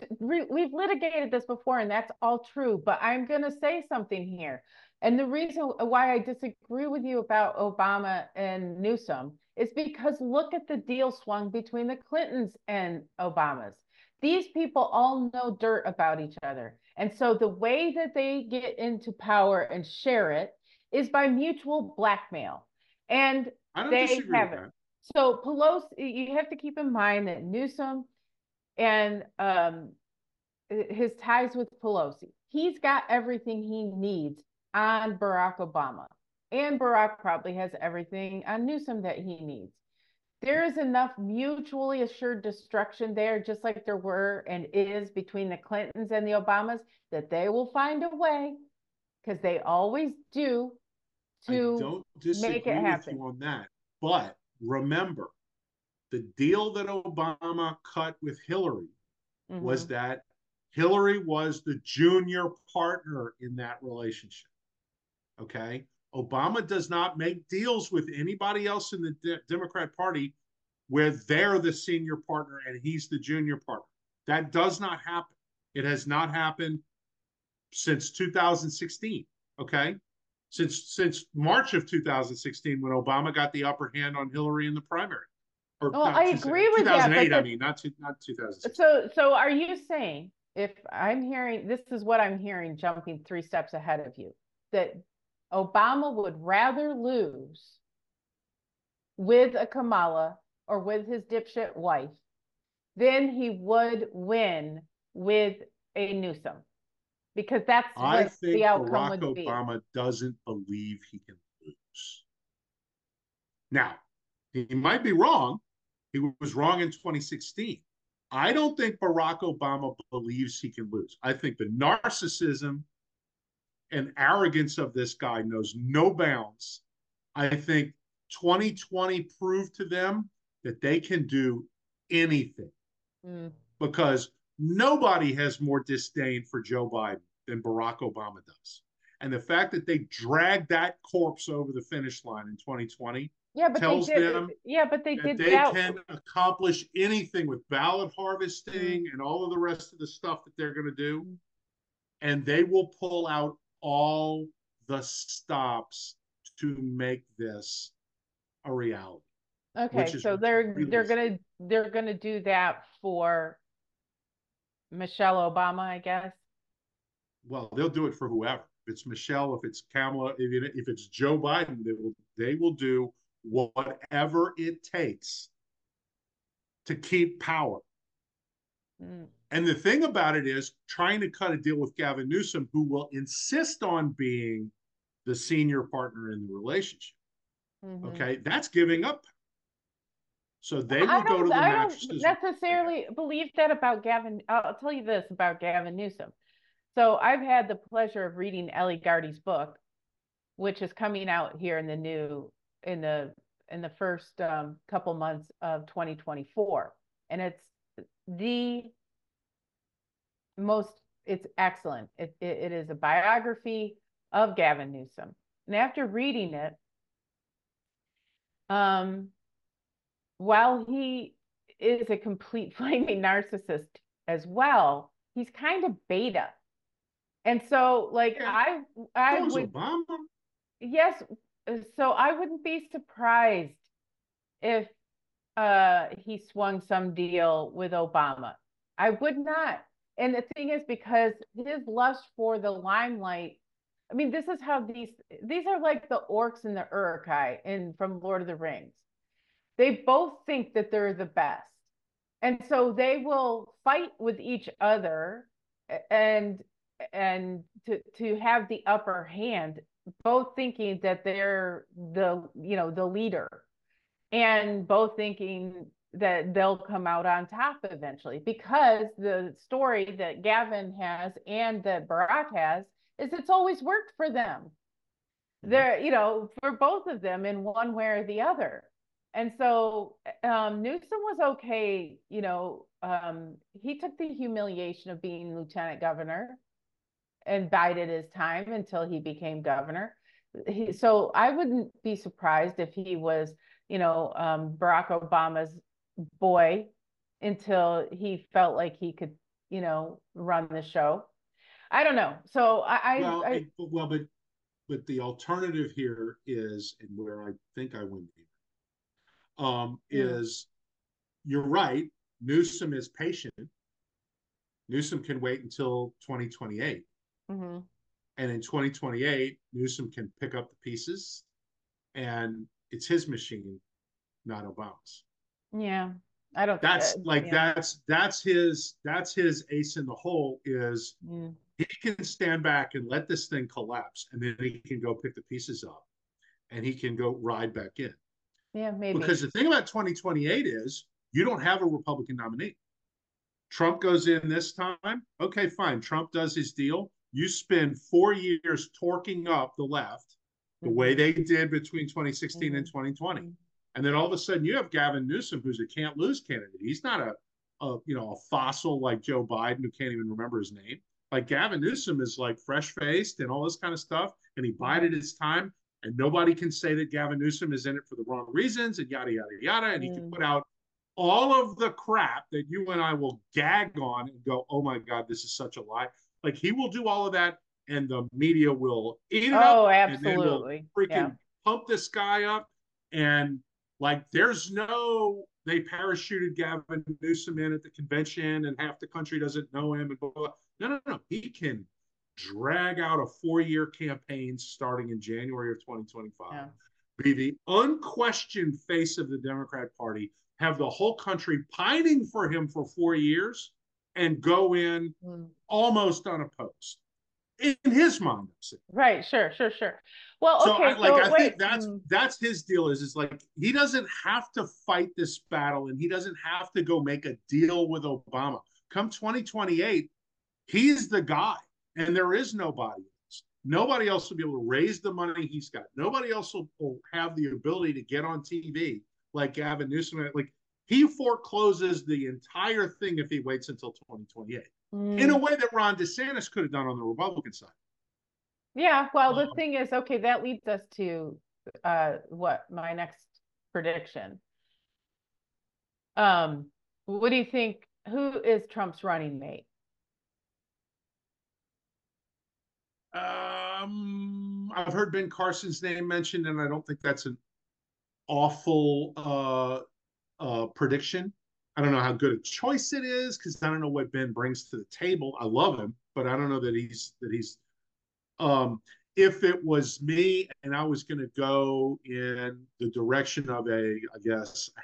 litigated this before, and that's all true. But I'm going to say something here, and the reason why I disagree with you about Obama and Newsom. It's because look at the deal swung between the Clintons and Obamas. These people all know dirt about each other. And so the way that they get into power and share it is by mutual blackmail. And they haven't. So Pelosi, you have to keep in mind that Newsom and his ties with Pelosi, he's got everything he needs on Barack Obama. And Barack probably has everything on Newsom that he needs. There is enough mutually assured destruction there, just like there were and is between the Clintons and the Obamas, that they will find a way, because they always do, to make it happen. I don't disagree with you on that. But remember, the deal that Obama cut with Hillary was that Hillary was the junior partner in that relationship. Okay? Obama does not make deals with anybody else in the Democrat Party where they're the senior partner and he's the junior partner. That does not happen. It has not happened since 2016. Okay. Since March of 2016, when Obama got the upper hand on Hillary in the primary. Or well, I agree with that. 2008, I mean, not 2016. So are you saying, if I'm hearing, this is what I'm hearing, jumping three steps ahead of you, that Obama would rather lose with a Kamala or with his dipshit wife than he would win with a Newsom? Because that's what the outcome would be. I think Barack Obama doesn't believe he can lose. Now, he might be wrong. He was wrong in 2016. I don't think Barack Obama believes he can lose. I think the narcissism and arrogance of this guy knows no bounds. I think 2020 proved to them that they can do anything. Mm. Because nobody has more disdain for Joe Biden than Barack Obama does. And the fact that they dragged that corpse over the finish line in 2020 tells them that they can accomplish anything with ballot harvesting and all of the rest of the stuff that they're going to do. And they will pull out all the stops to make this a reality. Okay, so they're gonna do that for Michelle Obama, I guess. Well, they'll do it for whoever. If it's Michelle, if it's Kamala, if it's Joe Biden, they will do whatever it takes to keep power. Mm. And the thing about it is trying to cut a deal with Gavin Newsom, who will insist on being the senior partner in the relationship. Mm-hmm. Okay, that's giving up. So they will go to the mattresses. I don't necessarily believe that about Gavin. I'll tell you this about Gavin Newsom. So I've had the pleasure of reading Ellie Gardy's book, which is coming out here in the in the first couple months of 2024, and it's excellent. It is a biography of Gavin Newsom, and after reading it, while he is a complete flaming narcissist as well, he's kind of beta. And so, like, yeah, I would, Obama. Yes. So I wouldn't be surprised if he swung some deal with Obama. I would not. And the thing is, because his lust for the limelight, I mean, this is how these are like the orcs and the Uruk-hai from Lord of the Rings. They both think that they're the best. And so they will fight with each other and to have the upper hand, both thinking that they're the leader, and both thinking that they'll come out on top eventually, because the story that Gavin has and that Barack has is it's always worked for them. They're, for both of them in one way or the other. And so Newsom was okay. He took the humiliation of being lieutenant governor and bided his time until he became governor. So I wouldn't be surprised if he was, Barack Obama's boy until he felt like he could, run the show. I don't know. So but the alternative here is, and where I think I win here, is you're right. Newsom is patient. Newsom can wait until 2028. Mm-hmm. And in 2028, Newsom can pick up the pieces, and it's his machine, not Obama's. Yeah, I don't. That's his ace in the hole is he can stand back and let this thing collapse, and then he can go pick the pieces up, and he can go ride back in. Yeah, maybe. Because the thing about 2028 is you don't have a Republican nominee. Trump goes in this time. Okay, fine. Trump does his deal. You spend 4 years torquing up the left the way they did between 2016 and 2020. And then all of a sudden you have Gavin Newsom, who's a can't lose candidate. He's not a fossil like Joe Biden who can't even remember his name. Like Gavin Newsom is like fresh-faced and all this kind of stuff, and he bided his time. And nobody can say that Gavin Newsom is in it for the wrong reasons and yada, yada, yada. And he can put out all of the crap that you and I will gag on and go, oh, my God, this is such a lie. Like, he will do all of that and the media will eat it up. Oh, absolutely. And they will freaking pump this guy up. And like, there's no, they parachuted Gavin Newsom in at the convention and half the country doesn't know him. And blah, blah, blah. No, no, no. He can drag out a 4-year campaign starting in January of 2025. Yeah. Be the unquestioned face of the Democrat Party, have the whole country pining for him for 4 years, and go in almost unopposed. In his mind, I'm saying. Right, sure, sure, sure. Well, so okay, I think that's his deal is like, he doesn't have to fight this battle, and he doesn't have to go make a deal with Obama. Come 2028, he's the guy, and there is nobody. Nobody else will be able to raise the money he's got. Nobody else will have the ability to get on TV like Gavin Newsom. Like, he forecloses the entire thing if he waits until 2028 in a way that Ron DeSantis could have done on the Republican side. Yeah, well, the thing is, okay, that leads us to my next prediction. What do you think? Who is Trump's running mate? I've heard Ben Carson's name mentioned, and I don't think that's an awful prediction. I don't know how good a choice it is, because I don't know what Ben brings to the table. I love him, but I don't know that he's. If it was me and I was going to go in the direction of I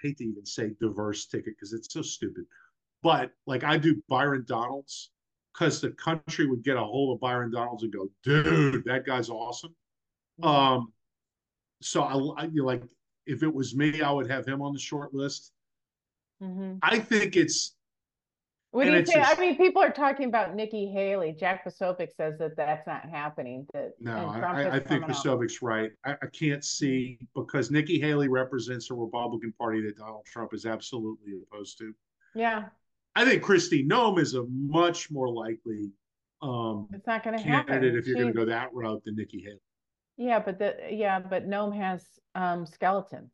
hate to even say diverse ticket because it's so stupid, but like I do Byron Donalds. Because the country would get a hold of Byron Donalds and go, dude, that guy's awesome. So I like, if it was me, I would have him on the short list. I think it's. What do you say? I mean, people are talking about Nikki Haley. Jack Posobiec says that that's not happening. I think Posobiec's right. I can't see, because Nikki Haley represents a Republican Party that Donald Trump is absolutely opposed to. Yeah. I think Kristi Noem is a much more likely it's not gonna candidate happen. If you're going to go that route than Nikki Haley. Yeah, but Noem has skeletons.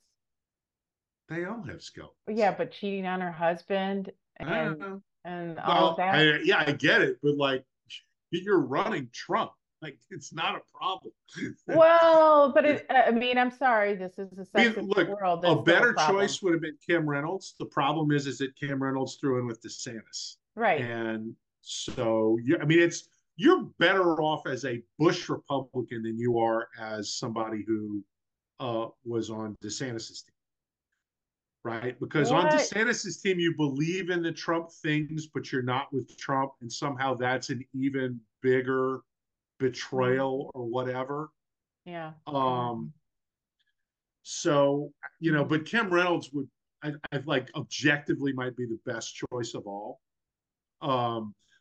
They all have skeletons. Yeah, but cheating on her husband and all that. I get it, but like you're running Trump. Like, it's not a problem. Well, but I'm sorry. This is a second world. There's a better choice would have been Kim Reynolds. The problem is that Kim Reynolds threw in with DeSantis. Right. And so, you're better off as a Bush Republican than you are as somebody who was on DeSantis' team. Right? Because on DeSantis' team, you believe in the Trump things, but you're not with Trump. And somehow that's an even bigger betrayal or whatever. Yeah. So, but Kim Reynolds would, I objectively might be the best choice of all.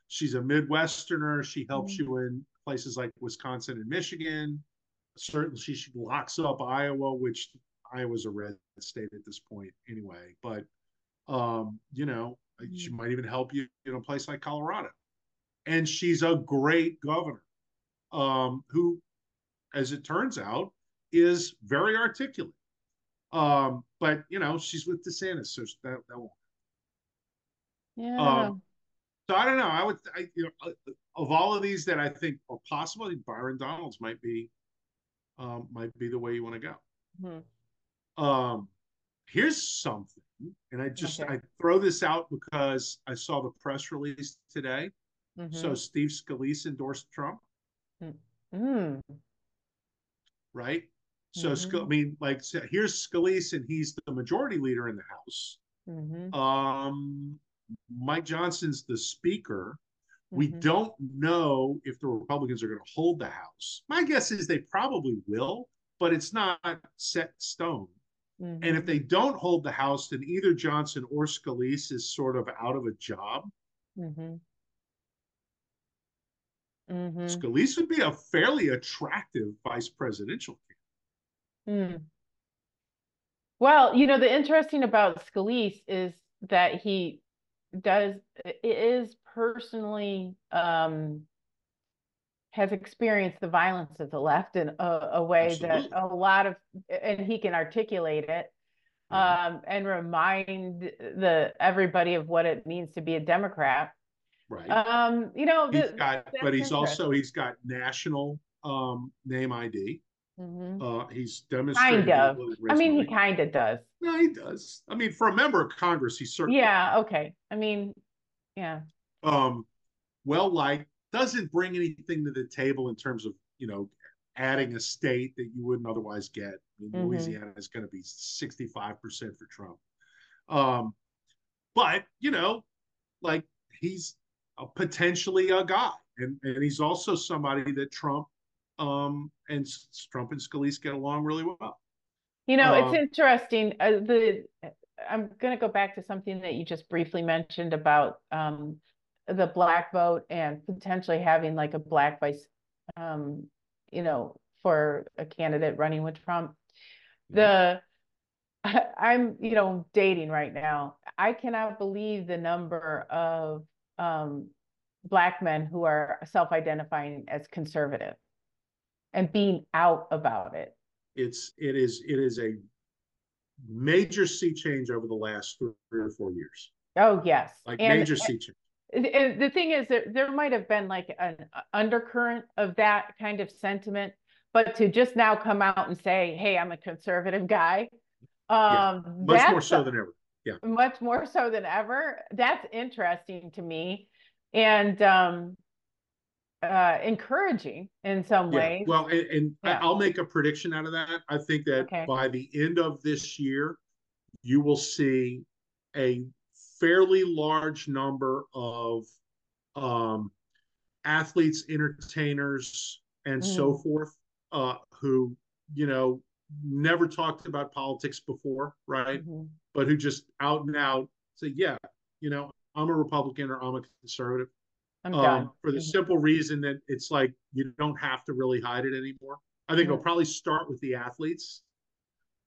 She's a Midwesterner. She helps you in places like Wisconsin and Michigan. Certainly she locks up Iowa, which Iowa's a red state at this point anyway. But, she might even help you in a place like Colorado. And she's a great governor. Who, as it turns out, is very articulate. But, she's with DeSantis, so that won't. Yeah. So I don't know. Of all of these that I think are possible, I think Byron Donalds might be the way you want to go. Here's something, and I throw this out because I saw the press release today. So Steve Scalise endorsed Trump. Right? So here's Scalise, and he's the majority leader in the House. Mike Johnson's the Speaker. We don't know if the Republicans are going to hold the House. My guess is they probably will, but it's not set in stone. And if they don't hold the House, then either Johnson or Scalise is sort of out of a job. Scalise would be a fairly attractive vice presidential candidate. Well, the interesting about Scalise is that he is personally has experienced the violence of the left in a way Absolutely. That a lot of, and he can articulate it and remind everybody of what it means to be a Democrat. Right. You know, he's got national name ID. Mm-hmm. He's demonstrated. Kind of. I mean, he kind of does. No, he does. I mean, for a member of Congress, he certainly. Yeah. Okay. I mean, yeah. Well, like, doesn't bring anything to the table in terms of, you know, adding a state that you wouldn't otherwise get. I mean, mm-hmm. Louisiana is going to be 65% for Trump. But you know, like, he's potentially a guy, and he's also somebody that Trump. Trump and Scalise get along really well. You know, it's interesting. I'm going to go back to something that you just briefly mentioned about the black vote and potentially having like a black vice, you know, for a candidate running with Trump. I'm, you know, dating right now. I cannot believe the number of black men who are self-identifying as conservative. And being out about it. It is a major sea change over the last 3 or 4 years. Oh yes, like, and major sea change. And the thing is, there might have been like an undercurrent of that kind of sentiment, but to just now come out and say, "Hey, I'm a conservative guy," much more so than ever. Yeah, much more so than ever. That's interesting to me, and. Encouraging in some ways. Well, I'll make a prediction out of that. I think that by the end of this year, you will see a fairly large number of athletes, entertainers, and so forth, who, you know, never talked about politics before, right? Mm-hmm. But who just out and out say, yeah, you know, I'm a Republican or I'm a conservative. For the simple reason that it's like, you don't have to really hide it anymore. I think it'll probably start with the athletes,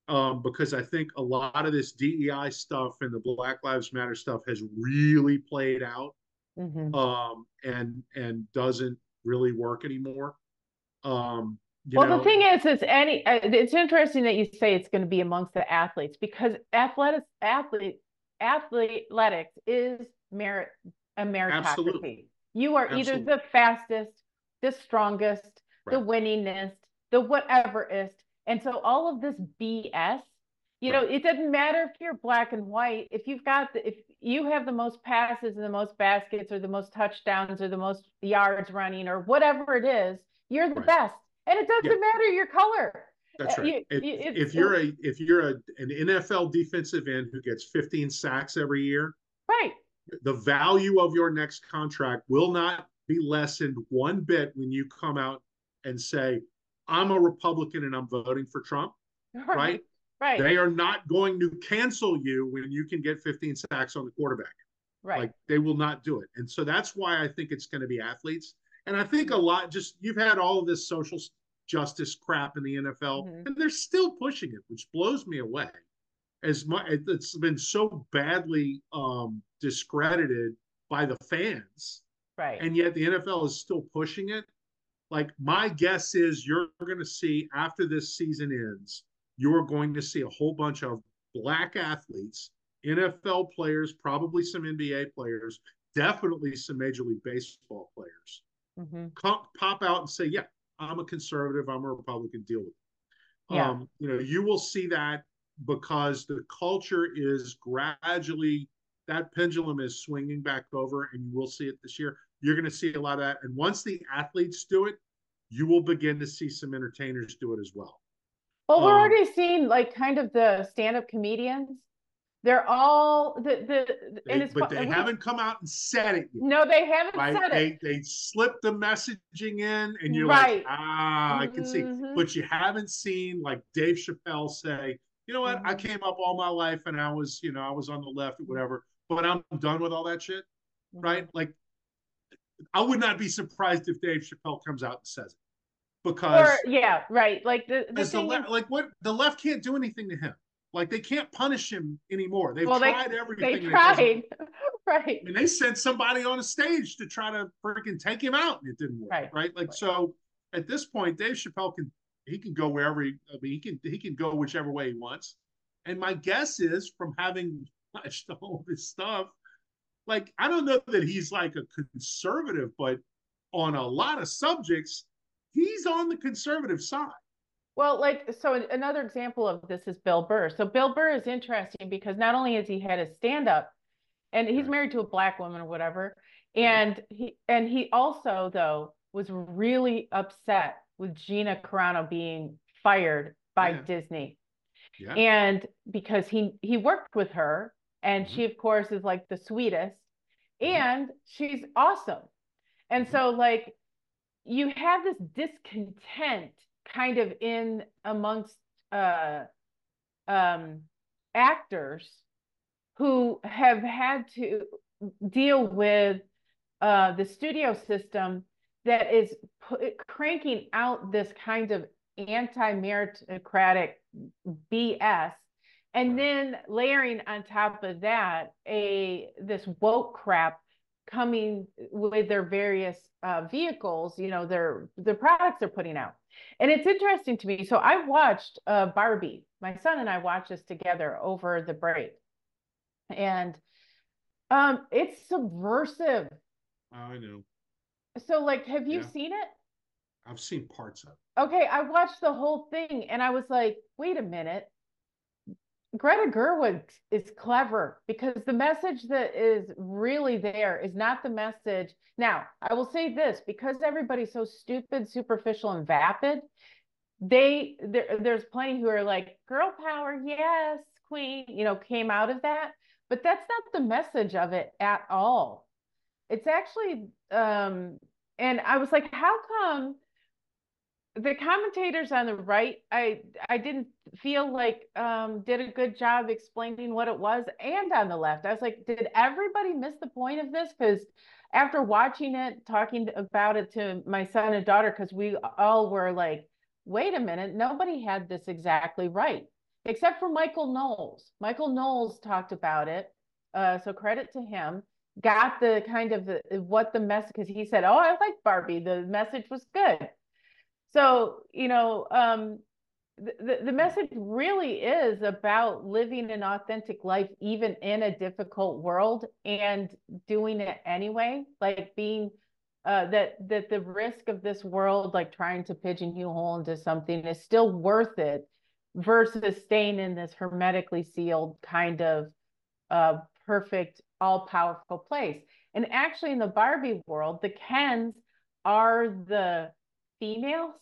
because I think a lot of this DEI stuff and the Black Lives Matter stuff has really played out, and doesn't really work anymore. The thing is any. It's interesting that you say it's going to be amongst the athletes, because athletics is a meritocracy. Absolutely. You are either the fastest, the strongest, the winningest, the whateverist. And so all of this BS, you know, it doesn't matter if you're black and white. If you have the most passes and the most baskets or the most touchdowns or the most yards running or whatever it is, you're the best. And it doesn't matter your color. That's right. If you're an NFL defensive end who gets 15 sacks every year, right. The value of your next contract will not be lessened one bit when you come out and say, I'm a Republican and I'm voting for Trump, right? Right. They are not going to cancel you when you can get 15 sacks on the quarterback. Right. Like, they will not do it. And so that's why I think it's going to be athletes. And I think you've had all of this social justice crap in the NFL, and they're still pushing it, which blows me away. It's been so badly discredited by the fans, right? And yet the NFL is still pushing it. Like, my guess is you're going to see, after this season ends, you're going to see a whole bunch of black athletes, NFL players, probably some NBA players, definitely some Major League Baseball players, pop out and say, "Yeah, I'm a conservative. I'm a Republican. Deal with it." Yeah. You know, you will see that. Because the culture is gradually, that pendulum is swinging back over, and you will see it this year. You're going to see a lot of that. And once the athletes do it, you will begin to see some entertainers do it as well. Well, we're already seeing, like, kind of the stand-up comedians. They're all they haven't come out and said it yet. No, they haven't said it. They slipped the messaging in, and you're like, I can see. But you haven't seen, like, Dave Chappelle say, "You know what? I came up all my life and I was on the left or whatever, but I'm done with all that shit." Right? Like, I would not be surprised if Dave Chappelle comes out and says it. Because like the left can't do anything to him. Like, they can't punish him anymore. They've tried everything. They tried. Right. And they sent somebody on a stage to try to freaking take him out, and it didn't work. Right? Like, so at this point, Dave Chappelle can go wherever he can go whichever way he wants. And my guess is, from having watched all this stuff, like, I don't know that he's like a conservative, but on a lot of subjects, he's on the conservative side. Well, like, so another example of this is Bill Burr. So Bill Burr is interesting because not only has he had his stand-up, and he's married to a black woman or whatever, and he also, though, was really upset with Gina Carano being fired by Disney. Yeah. And because he worked with her, and she, of course, is like the sweetest, and she's awesome. And so, like, you have this discontent kind of in amongst actors who have had to deal with the studio system that is cranking out this kind of anti-meritocratic BS, and then layering on top of that this woke crap coming with their various vehicles, you know, their products they're putting out. And it's interesting to me. So I watched Barbie. My son and I watched this together over the break. And it's subversive. I know. So, like, have you seen it? I've seen parts of it. Okay, I watched the whole thing, and I was like, wait a minute. Greta Gerwig is clever, because the message that is really there is not the message. Now, I will say this, because everybody's so stupid, superficial, and vapid, there's plenty who are like, girl power, yes, queen, you know, came out of that. But that's not the message of it at all. It's actually, and I was like, how come the commentators on the right, I didn't feel like did a good job explaining what it was, and on the left, I was like, did everybody miss the point of this? Because after watching it, talking about it to my son and daughter, because we all were like, wait a minute, nobody had this exactly right, except for Michael Knowles. Michael Knowles talked about it, so credit to him. Got the kind of what the message, because he said, oh, I like Barbie, the message was good. So, you know, the message really is about living an authentic life, even in a difficult world, and doing it anyway, like being that the risk of this world, like trying to pigeonhole into something, is still worth it versus staying in this hermetically sealed kind of perfect, all-powerful place. And actually, in the Barbie world, the Kens are the females.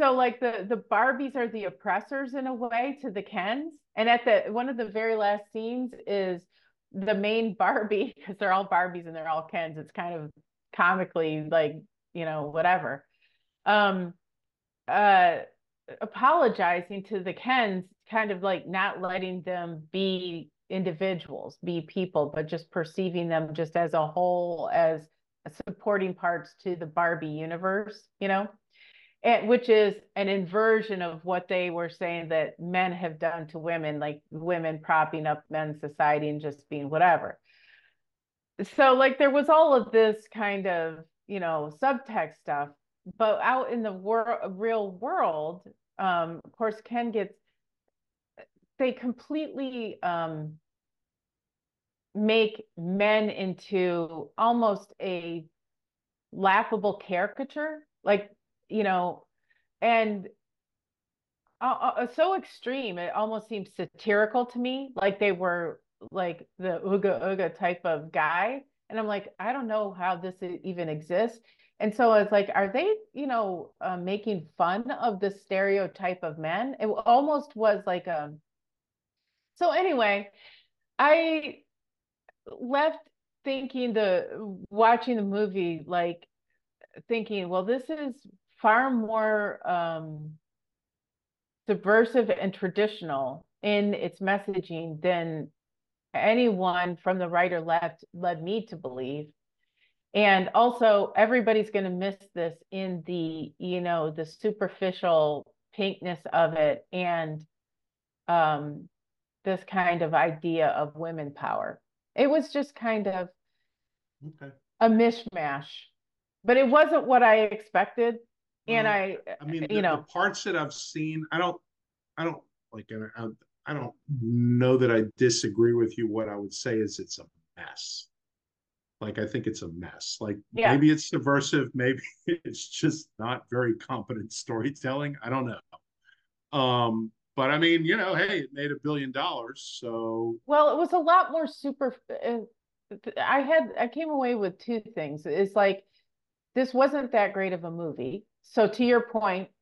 So, like, the Barbies are the oppressors in a way to the Kens. And at one of the very last scenes is the main Barbie, because they're all Barbies and they're all Kens. It's kind of comically, like, you know, whatever. Apologizing to the Kens, kind of like not letting them be individuals, be people, but just perceiving them just as a whole, as supporting parts to the Barbie universe, you know, and which is an inversion of what they were saying that men have done to women, like women propping up men's society and just being whatever. So, like, there was all of this kind of, you know, subtext stuff, but out in the real world, of course, Ken gets, they completely make men into almost a laughable caricature, like, you know, and so extreme, it almost seems satirical to me, like they were like the ooga ooga type of guy, and I'm like, I don't know how this even exists. And so it's like, are they, you know, making fun of the stereotype of men? It almost was like a, so anyway, I left thinking, watching the movie, like thinking, well, this is far more subversive and traditional in its messaging than anyone from the right or left led me to believe. And also, everybody's going to miss this in the, you know, the superficial pinkness of it, and this kind of idea of women power. It was just kind of a mishmash, but it wasn't what I expected. And I mean, you know, the parts that I've seen, I don't like, I don't know that I disagree with you. What I would say is it's a mess. Like, I think it's a mess. Like, yeah. Maybe it's subversive. Maybe it's just not very competent storytelling. I don't know. But I mean, you know, hey, it made $1 billion. So, well, it was a lot more super. I came away with two things. It's like, this wasn't that great of a movie. So to your point, right.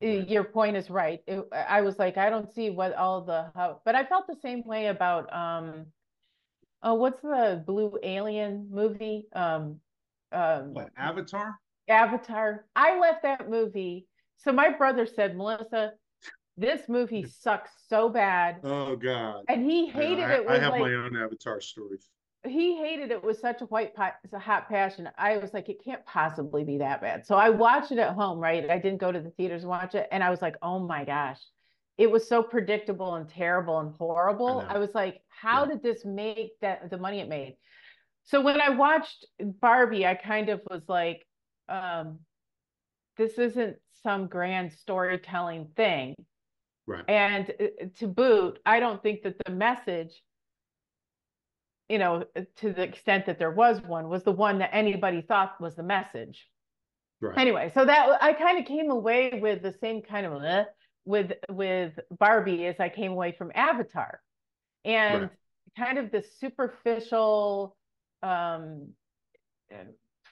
Your point is right. I was like, I don't see what all the, how, but I felt the same way about, oh, what's the blue alien movie? What, Avatar? Avatar. I left that movie. So my brother said, Melissa, this movie sucks so bad. Oh, God. And he hated it. I have like, my own Avatar story. He hated it with such a hot passion. I was like, it can't possibly be that bad. So I watched it at home, right? I didn't go to the theaters and watch it. And I was like, oh, my gosh. It was so predictable and terrible and horrible. I was like, how did this make the money it made? So when I watched Barbie, I kind of was like, this isn't some grand storytelling thing. Right. And to boot, I don't think that the message, you know, to the extent that there was the one that anybody thought was the message. Right. Anyway, so that I kind of came away with the same kind of with Barbie as I came away from Avatar, and kind of the superficial,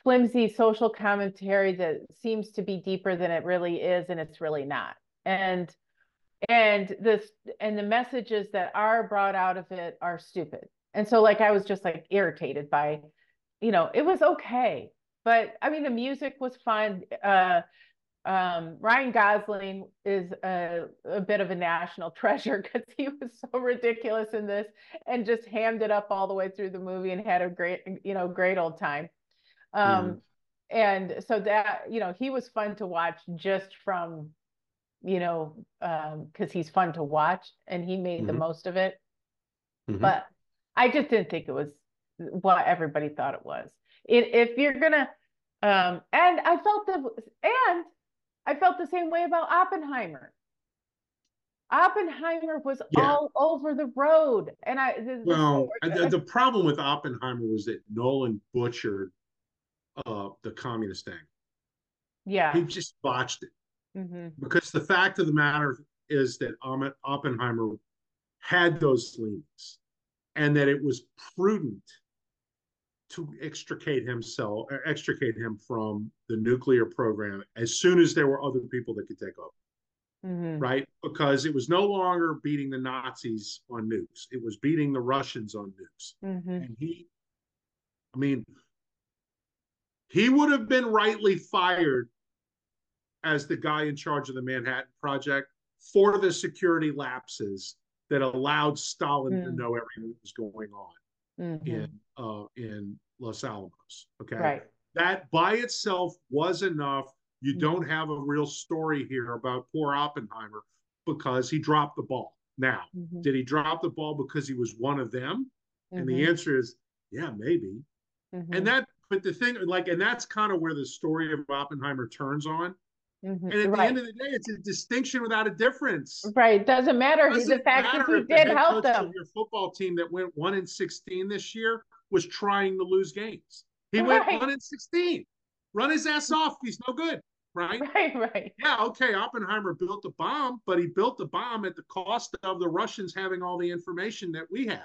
flimsy social commentary that seems to be deeper than it really is, and it's really not. And the messages that are brought out of it are stupid. And so, like, I was just like irritated by, you know, it was okay, but I mean, the music was fun. Ryan Gosling is a bit of a national treasure because he was so ridiculous in this and just hammed it up all the way through the movie and had a great old time. And so that, you know, he was fun to watch just from, you know, because he's fun to watch and he made the most of it. But I just didn't think it was what everybody thought it was. If you're gonna, and I felt the same way about Oppenheimer. Oppenheimer was all over the road, and the problem with Oppenheimer was that Nolan butchered the communist angle. Yeah, he just botched it because the fact of the matter is that Oppenheimer had those leanings, and that it was prudent to extricate him from the nuclear program as soon as there were other people that could take over, right? Because it was no longer beating the Nazis on nukes. It was beating the Russians on nukes. And he would have been rightly fired as the guy in charge of the Manhattan Project for the security lapses that allowed Stalin to know everything that was going on in Los Alamos. Okay. Right. That by itself was enough. You don't have a real story here about poor Oppenheimer because he dropped the ball. Now, did he drop the ball because he was one of them? And the answer is, yeah, maybe. And that, but the thing, like, and that's kind of where the story of Oppenheimer turns on. And at the end of the day, it's a distinction without a difference. Right. Doesn't matter. The fact that he did help them. Your football team that went 1-16 this year was trying to lose games. He went 1-16. Run his ass off. He's no good. Right. Right. Right. Yeah. Okay. Oppenheimer built a bomb, but he built the bomb at the cost of the Russians having all the information that we had.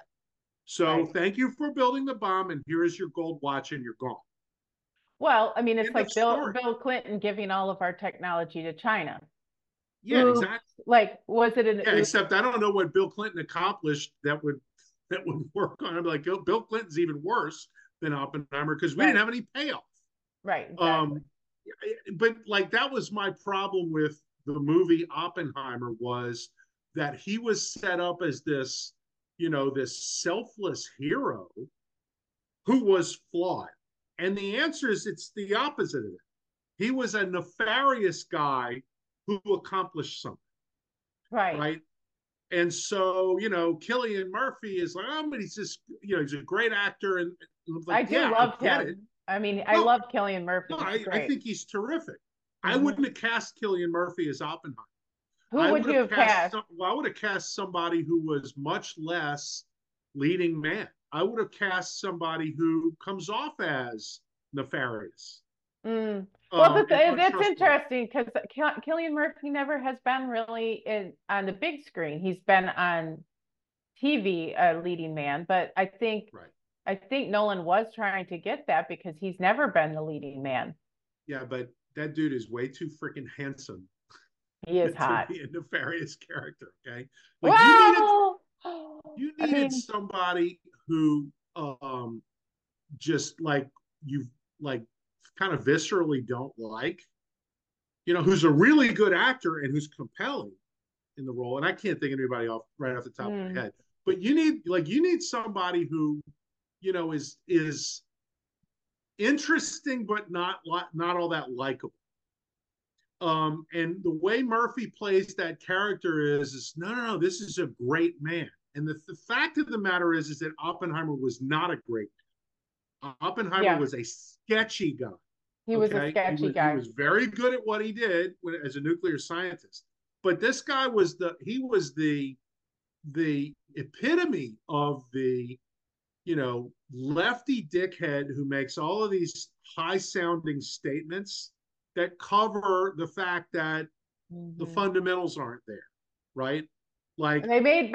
So thank you for building the bomb. And here is your gold watch, and you're gone. Well, I mean, it's like Bill Clinton giving all of our technology to China. Yeah, exactly. Like, was it an... Yeah, except I don't know what Bill Clinton accomplished that would work on. I'm like, oh, Bill Clinton's even worse than Oppenheimer because we didn't have any payoff. Right, exactly. But, like, that was my problem with the movie Oppenheimer was that he was set up as this, you know, this selfless hero who was flawed. And the answer is it's the opposite of it. He was a nefarious guy who accomplished something. Right. Right. And so, you know, Cillian Murphy is like, oh, but he's just, you know, he's a great actor. And I'm like, I do love him. I mean, I love Cillian Murphy. No, I think he's terrific. I wouldn't have cast Cillian Murphy as Oppenheimer. Who would you have cast? I would have cast somebody who was much less leading man. I would have cast somebody who comes off as nefarious. Mm. Well, that's interesting because Cillian Murphy never has been really on the big screen. He's been on TV, a leading man, but I think Nolan was trying to get that because he's never been the leading man. Yeah, but that dude is way too freaking handsome. He is hot. Be a nefarious character, okay? Like, well, you needed somebody who just like you like kind of viscerally don't like, you know, who's a really good actor and who's compelling in the role. And I can't think of anybody right off the top of my head. But you need somebody who, you know, is interesting but not all that likable. And the way Murphy plays that character is no, this is a great man. And the fact of the matter is that Oppenheimer was not a great man. Oppenheimer was a sketchy guy. He was a sketchy guy. He was very good at what he did as a nuclear scientist. But this guy was the epitome of the, you know, lefty dickhead who makes all of these high-sounding statements that cover the fact that the fundamentals aren't there, right? Like they made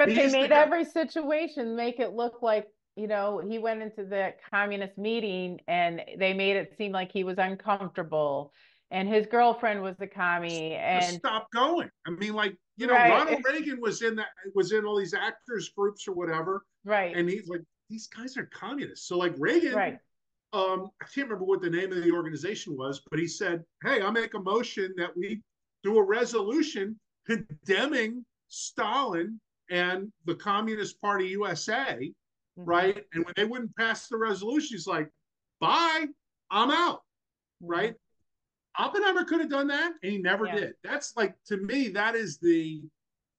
every situation make it look like, you know, he went into the communist meeting and they made it seem like he was uncomfortable and his girlfriend was the commie and stop going. I mean, like, you know, Ronald Reagan was in all these actors groups or whatever. Right. And he's like, these guys are communists. So like Reagan, I can't remember what the name of the organization was, but he said, hey, I make a motion that we do a resolution condemning Stalin and the Communist Party USA, right? And when they wouldn't pass the resolution, he's like, bye, I'm out, right? Oppenheimer could have done that, and he never did. That's like, to me, that is the,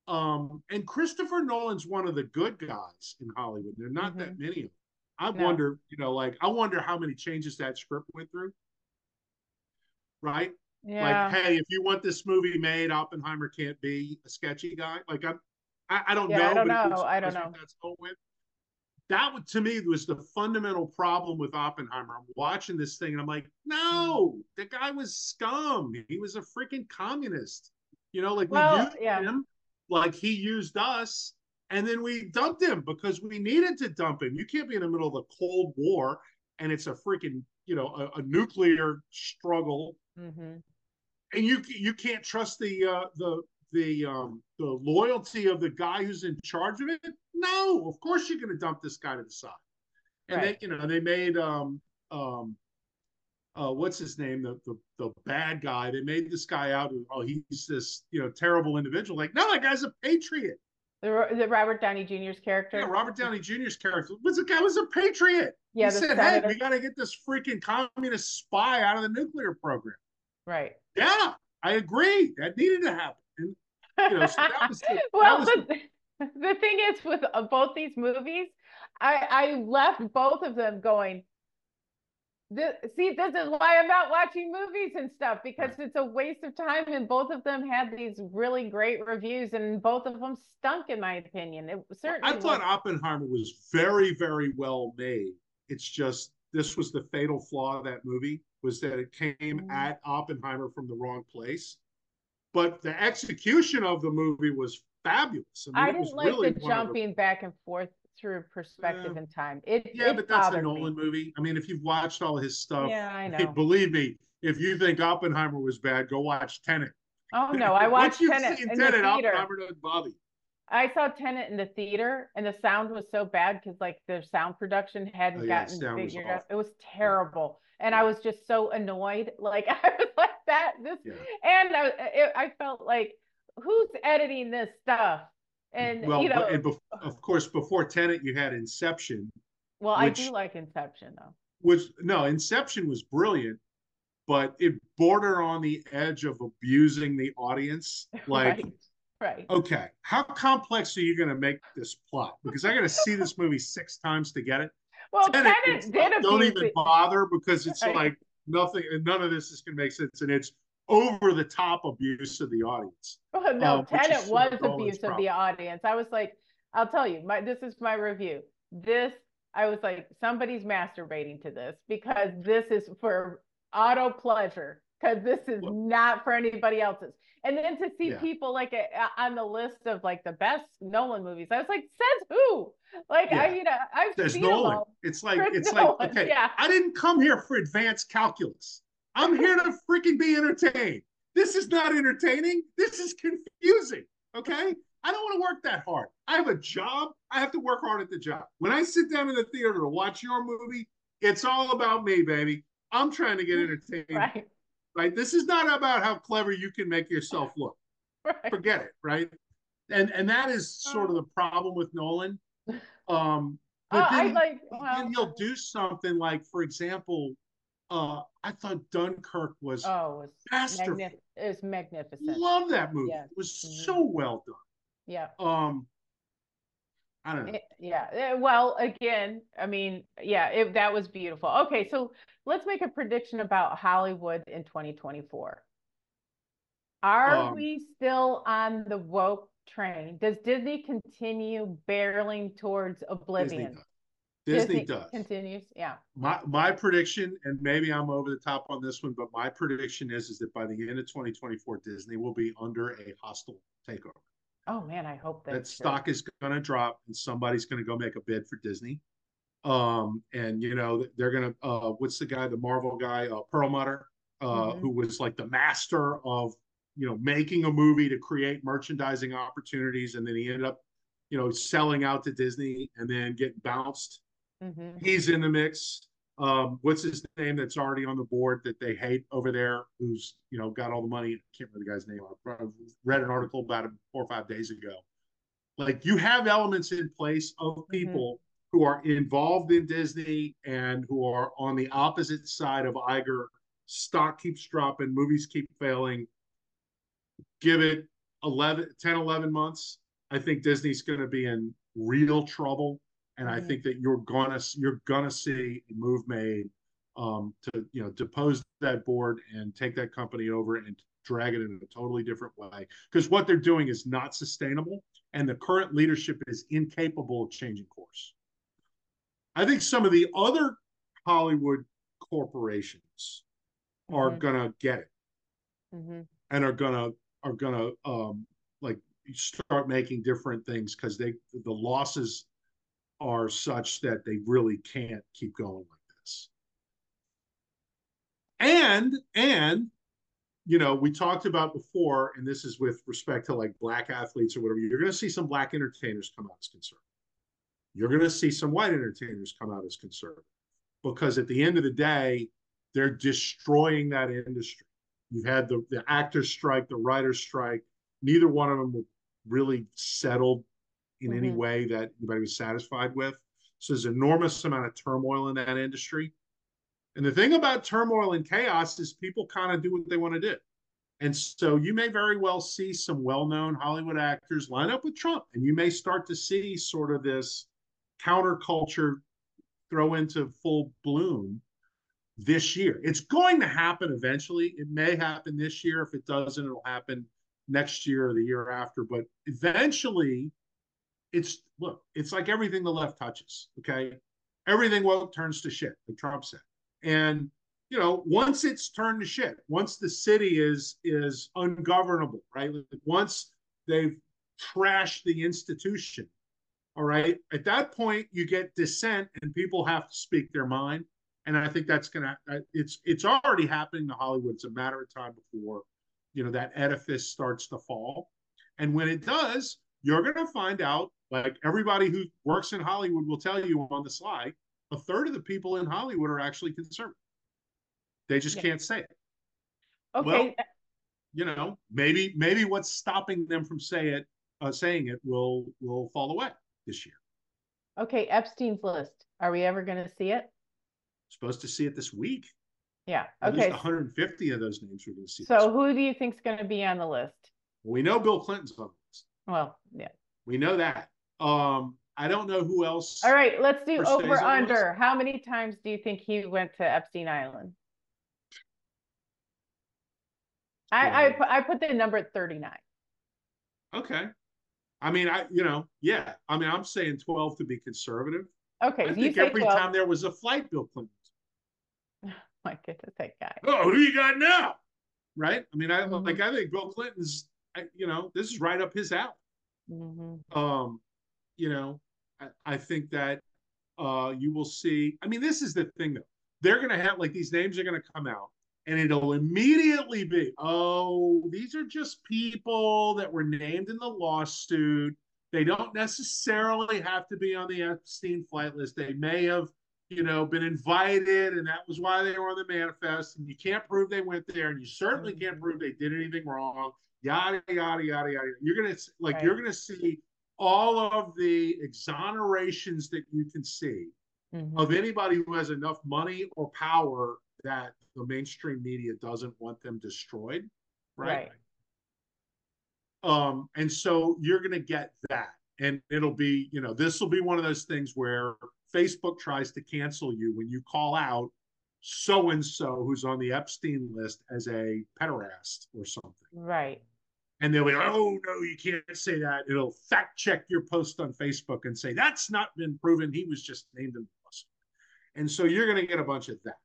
and Christopher Nolan's one of the good guys in Hollywood. There are not that many of them. I wonder, you know, like, I wonder how many changes that script went through, right? Yeah. Like, hey, if you want this movie made, Oppenheimer can't be a sketchy guy. Like, I don't know. That's going with. That, to me, was the fundamental problem with Oppenheimer. I'm watching this thing, and I'm like, no, the guy was scum. He was a freaking communist. You know, like, we used him, like, he used us. And then we dumped him because we needed to dump him. You can't be in the middle of the Cold War and it's a freaking, you know, a nuclear struggle, and you can't trust the loyalty of the guy who's in charge of it. No, of course you're going to dump this guy to the side. And they, you know, they made what's his name, the bad guy. They made this guy out. Oh, he's this, you know, terrible individual. Like, no, that guy's a patriot. The Robert Downey Jr.'s character. Yeah, Robert Downey Jr.'s character. The guy was a patriot. Yeah, he said, hey, we got to get this freaking communist spy out of the nuclear program. Right. Yeah, I agree. That needed to happen. And, you know, so that was the, well, that was the thing is with both these movies, I left both of them going, this is why I'm not watching movies and stuff, because it's a waste of time. And both of them had these really great reviews, and both of them stunk, in my opinion. It certainly. I thought Oppenheimer was very, very well made. It's just this was the fatal flaw of that movie, was that it came at Oppenheimer from the wrong place. But the execution of the movie was fabulous. I mean, I didn't like really the jumping back and forth through perspective and time. It but that's a Nolan movie. I mean, if you've watched all his stuff, I know. Believe me, if you think Oppenheimer was bad, go watch Tenet. Oh no, I watched Tenet in the theater. I saw Tenet in the theater, and the sound was so bad because like the sound production hadn't gotten figured out. It was terrible, and I was just so annoyed. Like I was like that. And I felt like, who's editing this stuff? And, well, you know, and of course, before Tenet, you had Inception. Well, I do like Inception, though. Inception was brilliant, but it bordered on the edge of abusing the audience. Like, okay, how complex are you going to make this plot? Because I got to see this movie 6 times to get it. Well, Tenet did abuse. Don't even bother, because it's like nothing, and none of this is going to make sense, and it's over the top abuse of the audience. Well, no, Tenet was abuse of the audience. I was like, I'll tell you, this is my review. This I was like, somebody's masturbating to this, because this is for auto pleasure, because this is not for anybody else's. And then to see people like on the list of like the best Nolan movies, I was like, says who? Like, I mean, I've seen Nolan. It's like, Nolan. Okay, I didn't come here for advanced calculus. I'm here to freaking be entertained. This is not entertaining. This is confusing. Okay. I don't want to work that hard. I have a job. I have to work hard at the job. When I sit down in the theater to watch your movie, it's all about me, baby. I'm trying to get entertained. Right. Right? This is not about how clever you can make yourself look. Right. Forget it, right? And that is sort of the problem with Nolan. But then he'll do something like, for example, I thought Dunkirk was masterful. It was magnificent. Love that movie. Yes. It was so well done. Yeah. I don't know. Well, again, I mean, that was beautiful. Okay, so let's make a prediction about Hollywood in 2024. Are we still on the woke train? Does Disney continue barreling towards oblivion? Disney does. Continues, yeah. My prediction, and maybe I'm over the top on this one, but my prediction is that by the end of 2024, Disney will be under a hostile takeover. Oh man, I hope that stock is going to drop and somebody's going to go make a bid for Disney. And you know, they're going to, what's the guy, the Marvel guy, Perlmutter, who was like the master of, you know, making a movie to create merchandising opportunities. And then he ended up, you know, selling out to Disney and then getting bounced. Mm-hmm. He's in the mix. What's his name that's already on the board that they hate over there, who's, you know, got all the money? I can't remember the guy's name. I read an article about him 4 or 5 days ago. Like, you have elements in place of people who are involved in Disney and who are on the opposite side of Iger. Stock keeps dropping, movies keep failing. Give it 10, 11 months. I think Disney's going to be in real trouble. And I think that you're gonna see a move made to, you know, depose that board and take that company over and drag it in a totally different way, because what they're doing is not sustainable, and the current leadership is incapable of changing course. I think some of the other Hollywood corporations are gonna get it and are gonna like start making different things, because the losses are such that they really can't keep going like this. And you know, we talked about before, and this is with respect to like black athletes or whatever, you're going to see some black entertainers come out as conservative. You're going to see some white entertainers come out as conservative, because at the end of the day, they're destroying that industry. You've had the actors strike, the writers strike. Neither one of them really settled in any way that anybody was satisfied with. So there's an enormous amount of turmoil in that industry. And the thing about turmoil and chaos is people kind of do what they want to do. And so you may very well see some well-known Hollywood actors line up with Trump, and you may start to see sort of this counterculture throw into full bloom this year. It's going to happen eventually. It may happen this year. If it doesn't, it'll happen next year or the year after. But eventually, it's like everything the left touches, okay? Everything woke turns to shit, like Trump said. And, you know, once it's turned to shit, once the city is ungovernable, right? Once they've trashed the institution, all right? At that point, you get dissent and people have to speak their mind. And I think that's going to, it's already happening to Hollywood. It's a matter of time before, you know, that edifice starts to fall. And when it does, you're going to find out, like everybody who works in Hollywood will tell you on the slide, a third of the people in Hollywood are actually conservative. They just can't say it. Okay. Well, you know, maybe what's stopping them from saying it will fall away this year. Okay, Epstein's list. Are we ever going to see it? Supposed to see it this week. Yeah. Okay. At least 150 of those names we're going to see. So who do you think's going to be on the list? We know Bill Clinton's on the list. Well, yeah. We know that. I don't know who else. All right, let's do over under. How many times do you think he went to Epstein Island? I put the number at 39. Okay. I mean, I'm saying 12 to be conservative. Okay. I think every 12. Time there was a flight, Bill Clinton. Oh my goodness, that guy. Oh, who you got now? Right. I mean, I think Bill Clinton's, you know, this is right up his alley. Mm-hmm. You know, I think that you will see. I mean, this is the thing, though. They're going to have, like, these names are going to come out, and it'll immediately be, oh, these are just people that were named in the lawsuit. They don't necessarily have to be on the Epstein flight list. They may have, you know, been invited, and that was why they were on the manifest. And you can't prove they went there, and you certainly can't prove they did anything wrong. Yada, yada, yada, yada. You're going to, like, right. You're going to see all of the exonerations that you can see of anybody who has enough money or power that the mainstream media doesn't want them destroyed. Right. And so you're going to get that, and it'll be, you know, this will be one of those things where Facebook tries to cancel you when you call out so-and-so who's on the Epstein list as a pederast or something. Right. And they'll be, oh, no, you can't say that. It'll fact check your post on Facebook and say, that's not been proven. He was just named in the list. And so you're going to get a bunch of that.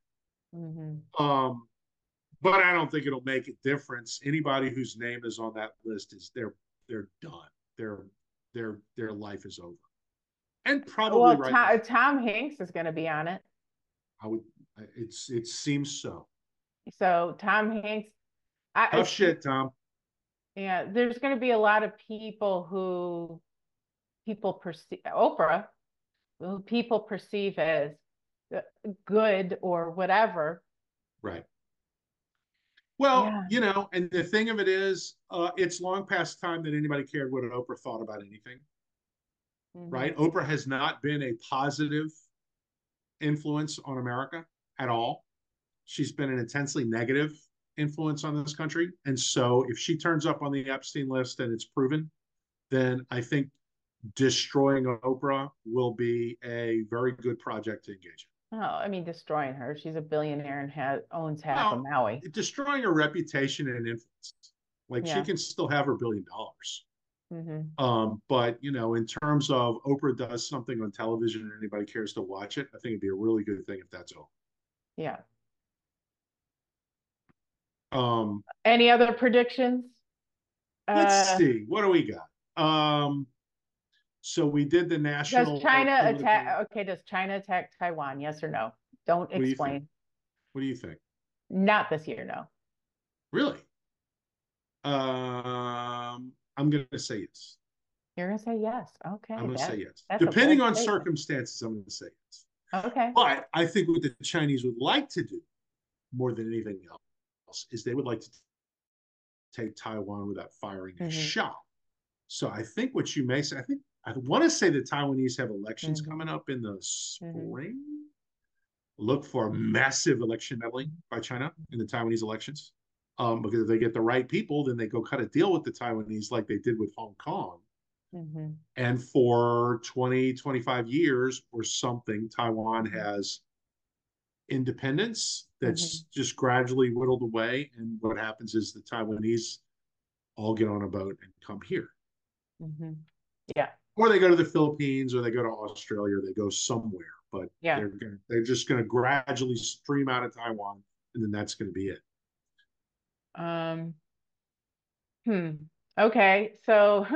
But I don't think it'll make a difference. Anybody whose name is on that list is they're done. Their life is over. And probably Tom Hanks is going to be on it. I would. It seems so. So Tom Hanks. Tough shit, Tom. Yeah, there's going to be a lot of people who perceive Oprah, who people perceive as good or whatever. Right. Well, you know, and the thing of it is, it's long past time that anybody cared what Oprah thought about anything, right? Oprah has not been a positive influence on America at all. She's been an intensely negative influence on this country. And so if she turns up on the Epstein list and it's proven, then I think destroying Oprah will be a very good project to engage in. Oh, I mean, destroying her. She's a billionaire and owns half of Maui. Destroying her reputation and influence. Like, she can still have her $1 billion. But, you know, in terms of Oprah does something on television and anybody cares to watch it, I think it'd be a really good thing if that's over. Yeah. Any other predictions? Let's see. What do we got? So we did the national. Does China attack? Okay, does China attack Taiwan? Yes or no? Don't explain. What do you think? Not this year, no. Really? I'm going to say yes. You're going to say yes. Okay. I'm going to say yes. Depending on circumstances, I'm going to say yes. Okay. But I think what the Chinese would like to do more than anything else is they would like to take Taiwan without firing a shot. So I think what you may say, I want to say the Taiwanese have elections coming up in the spring. Look for massive election meddling by China in the Taiwanese elections. Because if they get the right people, then they go cut a deal with the Taiwanese like they did with Hong Kong. And for 20, 25 years or something, Taiwan has independence that's just gradually whittled away. And what happens is the Taiwanese all get on a boat and come here. Yeah. Or they go to the Philippines, or they go to Australia, or they go somewhere. But they're just going to gradually stream out of Taiwan, and then that's going to be it. Okay, so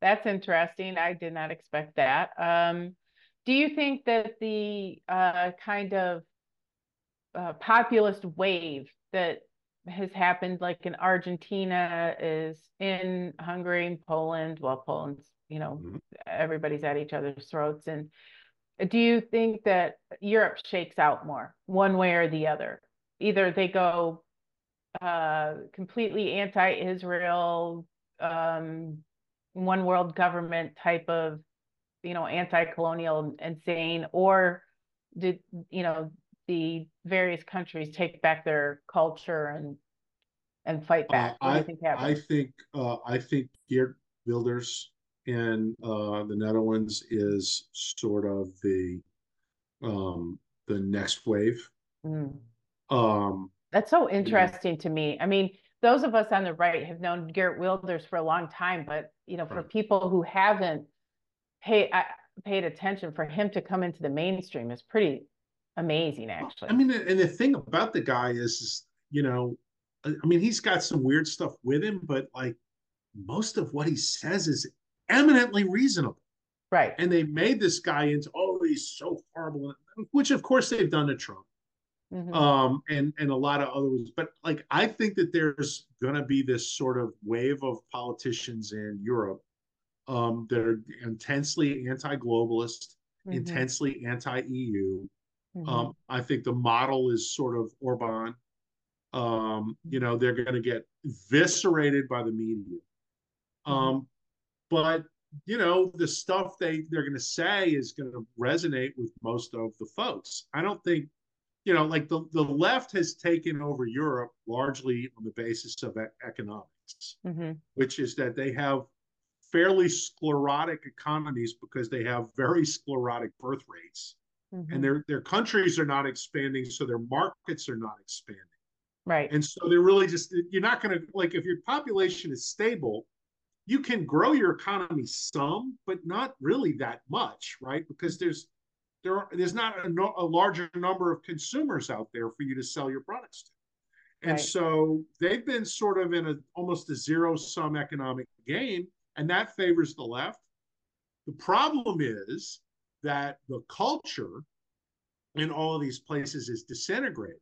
that's interesting. I did not expect that. Do you think that the kind of populist wave that has happened, like in Argentina, is in Hungary and Poland? Well, Poland's, you know, everybody's at each other's throats. And do you think that Europe shakes out more, one way or the other? Either they go completely anti-Israel, one world government type of, you know, anti-colonial insane, or did, you know, the various countries take back their culture and fight back? I think Geert Wilders in the Netherlands is sort of the next wave. That's so interesting to me. I mean, those of us on the right have known Geert Wilders for a long time, but, you know, for people who haven't paid, paid attention, for him to come into the mainstream is pretty amazing, actually. I mean, and the thing about the guy is, you know, I mean, he's got some weird stuff with him, but like most of what he says is eminently reasonable. Right. And they made this guy into, oh, he's so horrible, which of course they've done to Trump. Mm-hmm. And a lot of others. But like, I think that there's going to be this sort of wave of politicians in Europe that are intensely anti-globalist, mm-hmm. intensely anti-EU. Mm-hmm. I think the model is sort of Orban. You know, they're going to get eviscerated by the media. But, you know, the stuff they're going to say is going to resonate with most of the folks. I don't think, you know, like the left has taken over Europe largely on the basis of economics, mm-hmm. which is that they have fairly sclerotic economies because they have very sclerotic birth rates, mm-hmm. and their countries are not expanding, so their markets are not expanding. Right. And so they're really just, you're not going to, like, if your population is stable, you can grow your economy some, but not really that much, right? Because there's not a larger number of consumers out there for you to sell your products to. And right. so they've been sort of in almost a zero-sum economic game, and that favors the left. The problem is that the culture in all of these places is disintegrating,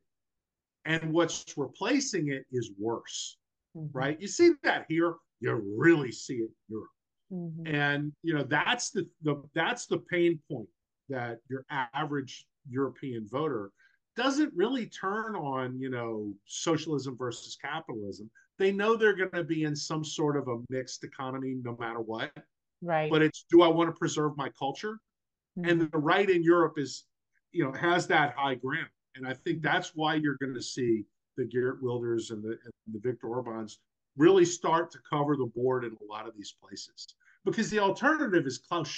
and what's replacing it is worse, mm-hmm. right? You see that here. You really see it in Europe. Mm-hmm. And, you know, that's the pain point, that your average European voter doesn't really turn on, you know, socialism versus capitalism. They know they're going to be in some sort of a mixed economy no matter what. Right. But it's, do I want to preserve my culture? Mm-hmm. And the right in Europe is, you know, has that high ground. And I think that's why you're going to see the Geert Wilders and the Viktor Orbáns really start to cover the board in a lot of these places, because the alternative is Klaus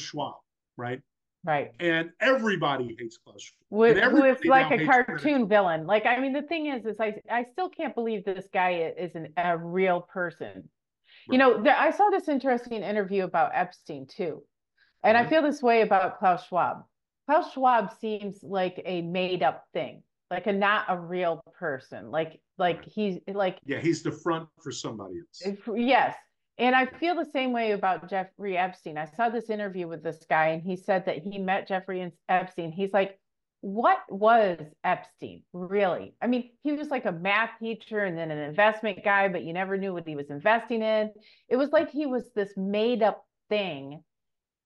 Schwab, right? Right. And everybody hates Klaus Schwab. Who is like a cartoon villain. Like, I mean, the thing is I still can't believe this guy is a real person. Right. You know, I saw this interesting interview about Epstein too. And right. I feel this way about Klaus Schwab. Klaus Schwab seems like a made up thing, like not a real person. Like he's like, yeah, he's the front for somebody else. Yes. And I feel the same way about Jeffrey Epstein. I saw this interview with this guy, and he said that he met Jeffrey Epstein. He's like, what was Epstein really? I mean, he was like a math teacher and then an investment guy, but you never knew what he was investing in. It was like he was this made up thing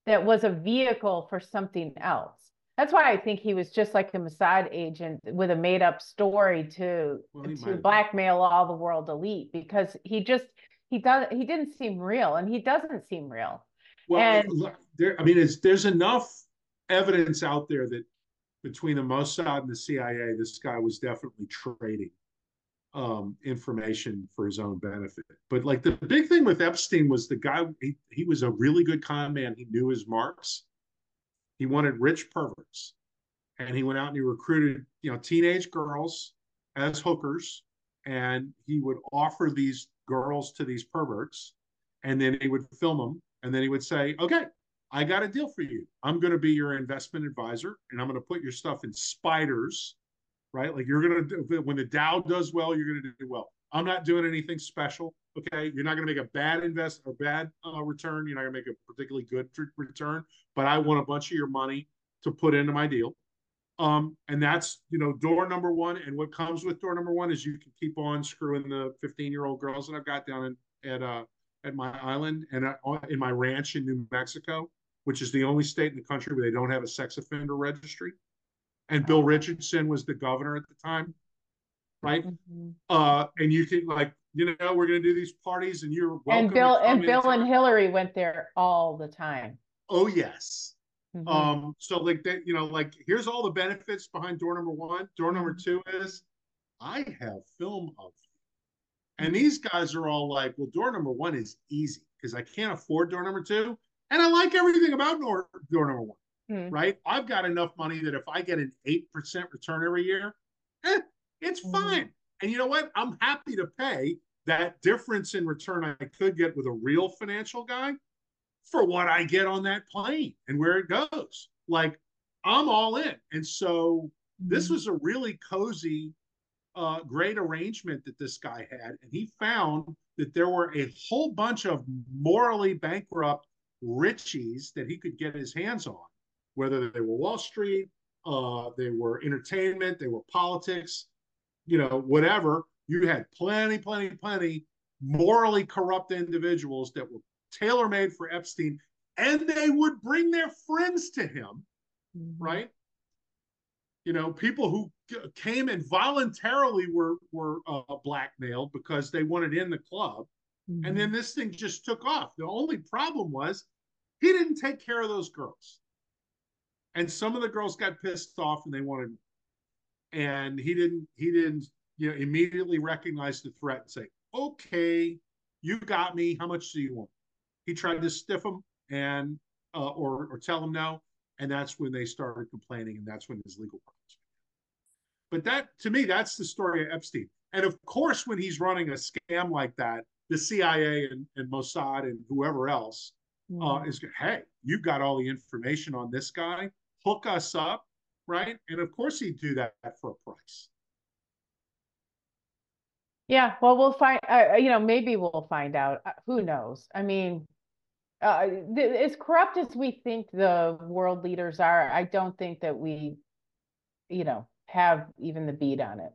that was a vehicle for something else. That's why I think he was just like a Mossad agent with a made up story to blackmail all the world elite, because he didn't seem real, and he doesn't seem real. Well, there's enough evidence out there that between the Mossad and the CIA, this guy was definitely trading information for his own benefit. But like the big thing with Epstein was the guy, he was a really good con man. He knew his marks. He wanted rich perverts, and he went out and he recruited, you know, teenage girls as hookers, and he would offer these girls to these perverts, and then he would film them, and then he would say, okay, I got a deal for you. I'm going to be your investment advisor, and I'm going to put your stuff in spiders, right? Like you're going to do, when the Dow does well, you're going to do well. I'm not doing anything special, okay? You're not going to make a bad return. You're not going to make a particularly good return, but I want a bunch of your money to put into my deal. And that's, you know, door number one. And what comes with door number one is you can keep on screwing the 15-year-old girls that I've got down at my island and in my ranch in New Mexico, which is the only state in the country where they don't have a sex offender registry. And Bill Richardson was the governor at the time. Right. Mm-hmm. And you can, like, you know, we're going to do these parties, and you're welcome. And Bill and Hillary went there all the time. Oh, yes. Mm-hmm. So like that, you know, like here's all the benefits behind door number one. Door number two is I have film of you. And these guys are all like, well, door number one is easy because I can't afford door number two. And I like everything about door number one. Mm-hmm. Right. I've got enough money that if I get an 8% return every year, it's fine. And you know what? I'm happy to pay that difference in return I could get with a real financial guy for what I get on that plane and where it goes. Like, I'm all in. And so this was a really cozy, great arrangement that this guy had. And he found that there were a whole bunch of morally bankrupt richies that he could get his hands on, whether they were Wall Street, they were entertainment, they were politics, you know, whatever. You had plenty morally corrupt individuals that were tailor-made for Epstein, and they would bring their friends to him, right? You know, people who came and voluntarily were blackmailed because they wanted in the club. Mm-hmm. And then this thing just took off. The only problem was he didn't take care of those girls. And some of the girls got pissed off and they wanted more. And he didn't, you know, immediately recognize the threat and say, okay, you got me. How much do you want? He tried to stiff him and or tell him no. And that's when they started complaining, and that's when his legal problems began. But that, to me, that's the story of Epstein. And of course, when he's running a scam like that, the CIA and Mossad and whoever else is going, hey, you've got all the information on this guy. Hook us up, right? And of course, he'd do that for a price. Yeah, well, we'll find, you know, maybe we'll find out. Who knows? I mean, as corrupt as we think the world leaders are, I don't think that we, you know, have even the bead on it.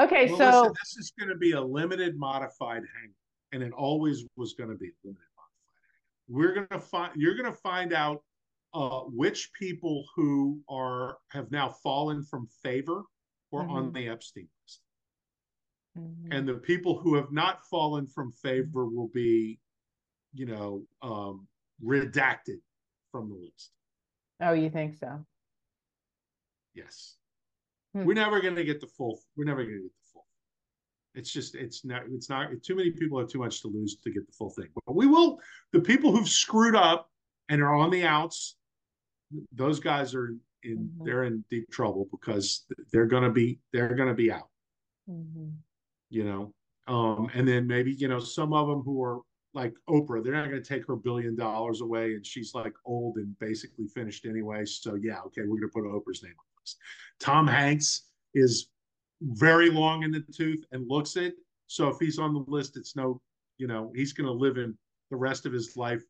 Okay, well, so listen, this is going to be a limited modified hang, and it always was going to be limited modified hang. We're going to find, you're going to find out which people who are have now fallen from favor or on the Epstein list. And the people who have not fallen from favor will be, you know, redacted from the list. Oh, you think so? Yes. We're never going to get the full. It's just, it's not, too many people have too much to lose to get the full thing. But we will, the people who've screwed up and are on the outs, those guys are in, they're in deep trouble because they're going to be out. You know, and then maybe, you know, some of them who are like Oprah, they're not going to take her $1 billion away, and she's like old and basically finished anyway. So yeah, okay, we're going to put Oprah's name on this. Tom Hanks is very long in the tooth and looks it. So if he's on the list, it's no, you know, he's going to live in the rest of his life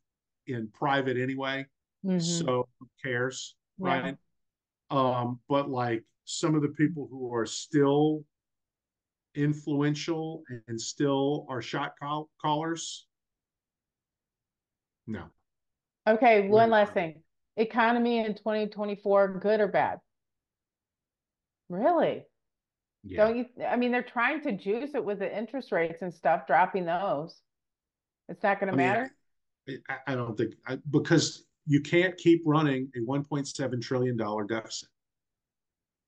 in private anyway. So who cares, right? But like some of the people who are still influential and still are shot callers? No. Okay, one last thing. Economy in 2024, good or bad? Really? Yeah. Don't you? I mean, they're trying to juice it with the interest rates and stuff, dropping those. It's not going to matter? I don't think, because you can't keep running a $1.7 trillion deficit.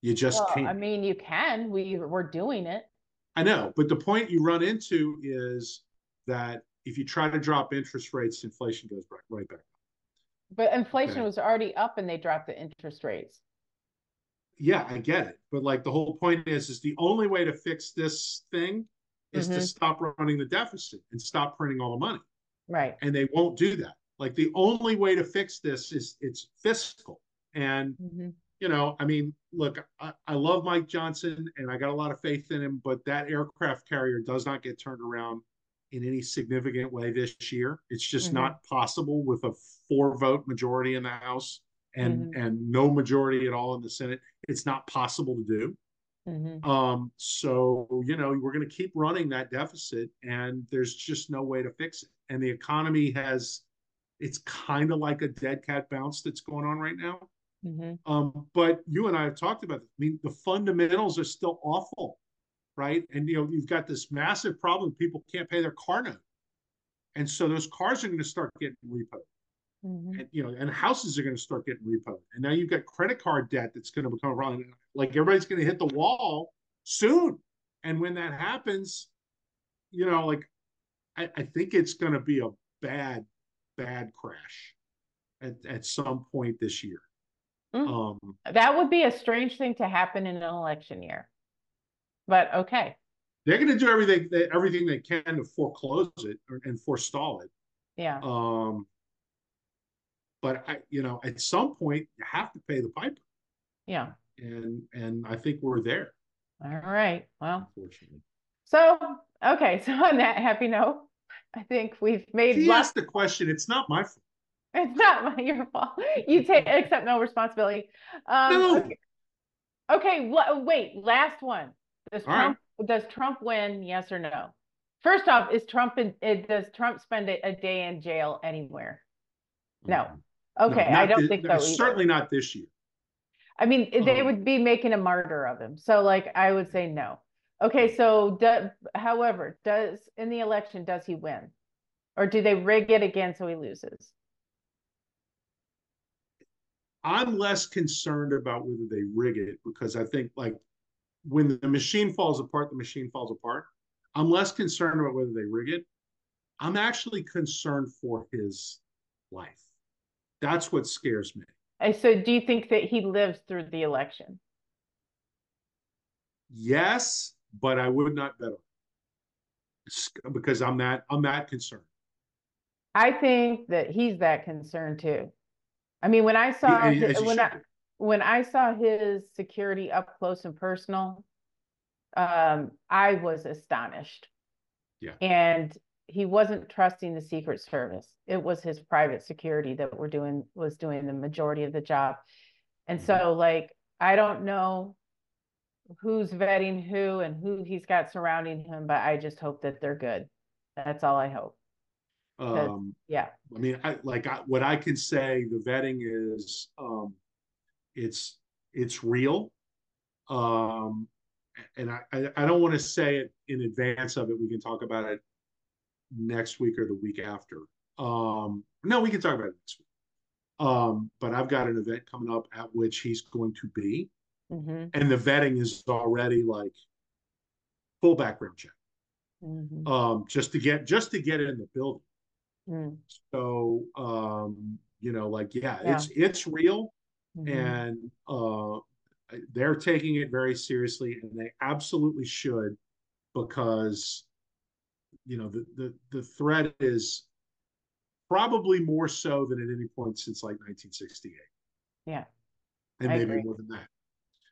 You just can't. I mean, you can. We're doing it. I know, but the point you run into is that if you try to drop interest rates, inflation goes right back up. But inflation was already up and they dropped the interest rates. Yeah, I get it. But like the whole point is the only way to fix this thing is to stop running the deficit and stop printing all the money. Right. And they won't do that. Like the only way to fix this is it's fiscal. And, you know, I mean, look, I love Mike Johnson and I got a lot of faith in him, but that aircraft carrier does not get turned around in any significant way this year. It's just not possible with a 4-vote majority in the House and, no majority at all in the Senate. It's not possible to do. So, you know, we're going to keep running that deficit and there's just no way to fix it. And the economy it's kind of like a dead cat bounce that's going on right now. But you and I have talked about this. I mean, the fundamentals are still awful, right? And, you know, you've got this massive problem. People can't pay their car note. And so those cars are going to start getting repoed. And, you know, and houses are going to start getting repoed. And now you've got credit card debt that's going to become a problem. Like everybody's going to hit the wall soon. And when that happens, you know, like I think it's going to be a bad crash at some point this year. That would be a strange thing to happen in an election year, but okay. They're going to do everything they can to foreclose it and forestall it. Yeah. But at some point you have to pay the piper. Yeah. And I think we're there. All right. Well, unfortunately. So, okay. So on that happy note, I think we've made. He asked the question. It's not my fault. It's not your fault. You accept no responsibility. No. Okay. Wait. Last one. Does Trump win? Yes or no? First off, does Trump spend a day in jail anywhere? No. Okay. No, I don't think so. Certainly not this year. I mean, they would be making a martyr of him. So, I would say no. Okay, so, however, in the election, does he win? Or do they rig it again so he loses? I'm less concerned about whether they rig it, because I think, when the machine falls apart, the machine falls apart. I'm less concerned about whether they rig it. I'm actually concerned for his life. That's what scares me. So do you think that he lives through the election? Yes, but I would not bet on it because I'm that concerned. I think that he's that concerned too. I mean, when I saw when I saw his security up close and personal, I was astonished. Yeah. And he wasn't trusting the Secret Service. It was his private security that was doing the majority of the job. And so I don't know who's vetting who and who he's got surrounding him, but I just hope that they're good. That's all I hope. Yeah. I mean, what I can say, the vetting is it's real. And I don't want to say it in advance of it. We can talk about it next week or the week after. No, we can talk about it next week. But I've got an event coming up at which he's going to be. Mm-hmm. And the vetting is already full background check. Mm-hmm. Just to get in the building. Mm. So yeah. It's real. Mm-hmm. And they're taking it very seriously, and they absolutely should, because the threat is probably more so than at any point since 1968. Yeah. And I maybe agree. More than that.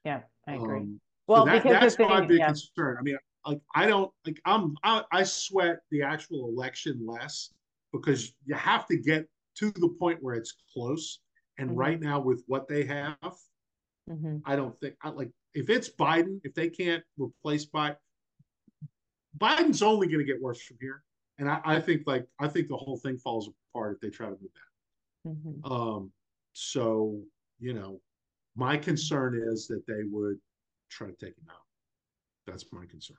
Yeah, I agree. Well, so that's my big concern. I mean, I sweat the actual election less, because you have to get to the point where it's close. And mm-hmm. right now with what they have, mm-hmm. I don't think if it's Biden, if they can't replace Biden, Biden's only going to get worse from here, and I think the whole thing falls apart if they try to do that. Mm-hmm. So my concern is that they would try to take him out. That's my concern,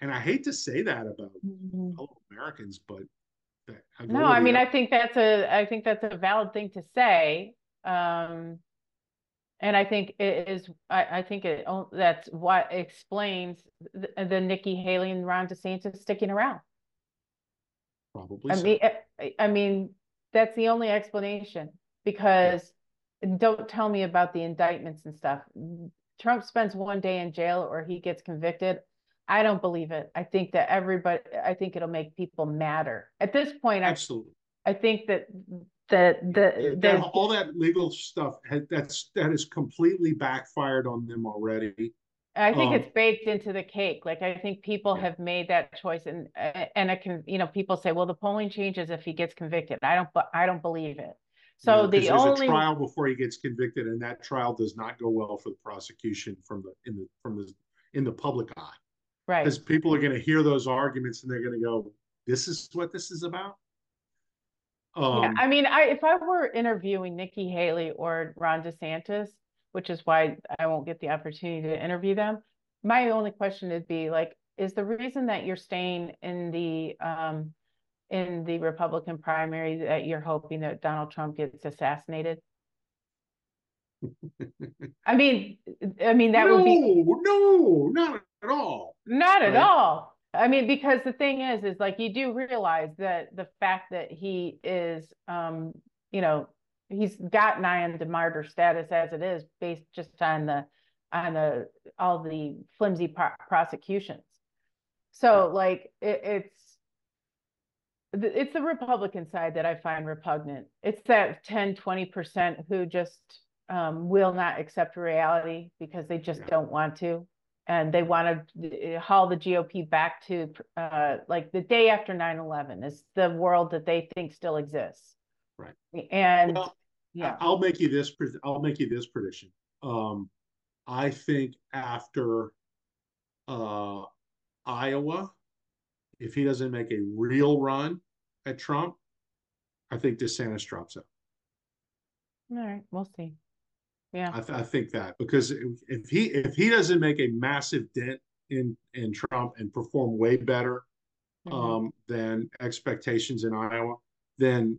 and I hate to say that about mm-hmm. fellow Americans, but I think that's a valid thing to say, and I think it is. I think that's what explains the Nikki Haley and Ron DeSantis sticking around. Probably. I mean, that's the only explanation. Because don't tell me about the indictments and stuff. Trump spends one day in jail or he gets convicted. I don't believe it. I think that I think it'll make people madder at this point. Absolutely. I think that. All that legal stuff that is completely backfired on them already. I think it's baked into the cake. I think people have made that choice, and I can, people say, well, the polling changes if he gets convicted. I don't believe it. So there's a trial before he gets convicted, and that trial does not go well for the prosecution in the public eye, right? Because people are going to hear those arguments and they're going to go, "This is what this is about." If I were interviewing Nikki Haley or Ron DeSantis, which is why I won't get the opportunity to interview them, my only question would be is the reason that you're staying in the Republican primary that you're hoping that Donald Trump gets assassinated? That would be no, not at all. Not at all. Because the thing is you do realize that the fact that he is, he's got nigh on the martyr status as it is, based just on the all the flimsy prosecutions. So it's it's the Republican side that I find repugnant. It's that 10-20% who just will not accept reality because they just don't want to. And they want to haul the GOP back to like the day after 9/11 is the world that they think still exists. Right. And well, yeah, I'll make you this prediction. I think after Iowa, if he doesn't make a real run at Trump, I think DeSantis drops out. All right, we'll see. Yeah, I think that, because if he doesn't make a massive dent in Trump and perform way better than expectations in Iowa, then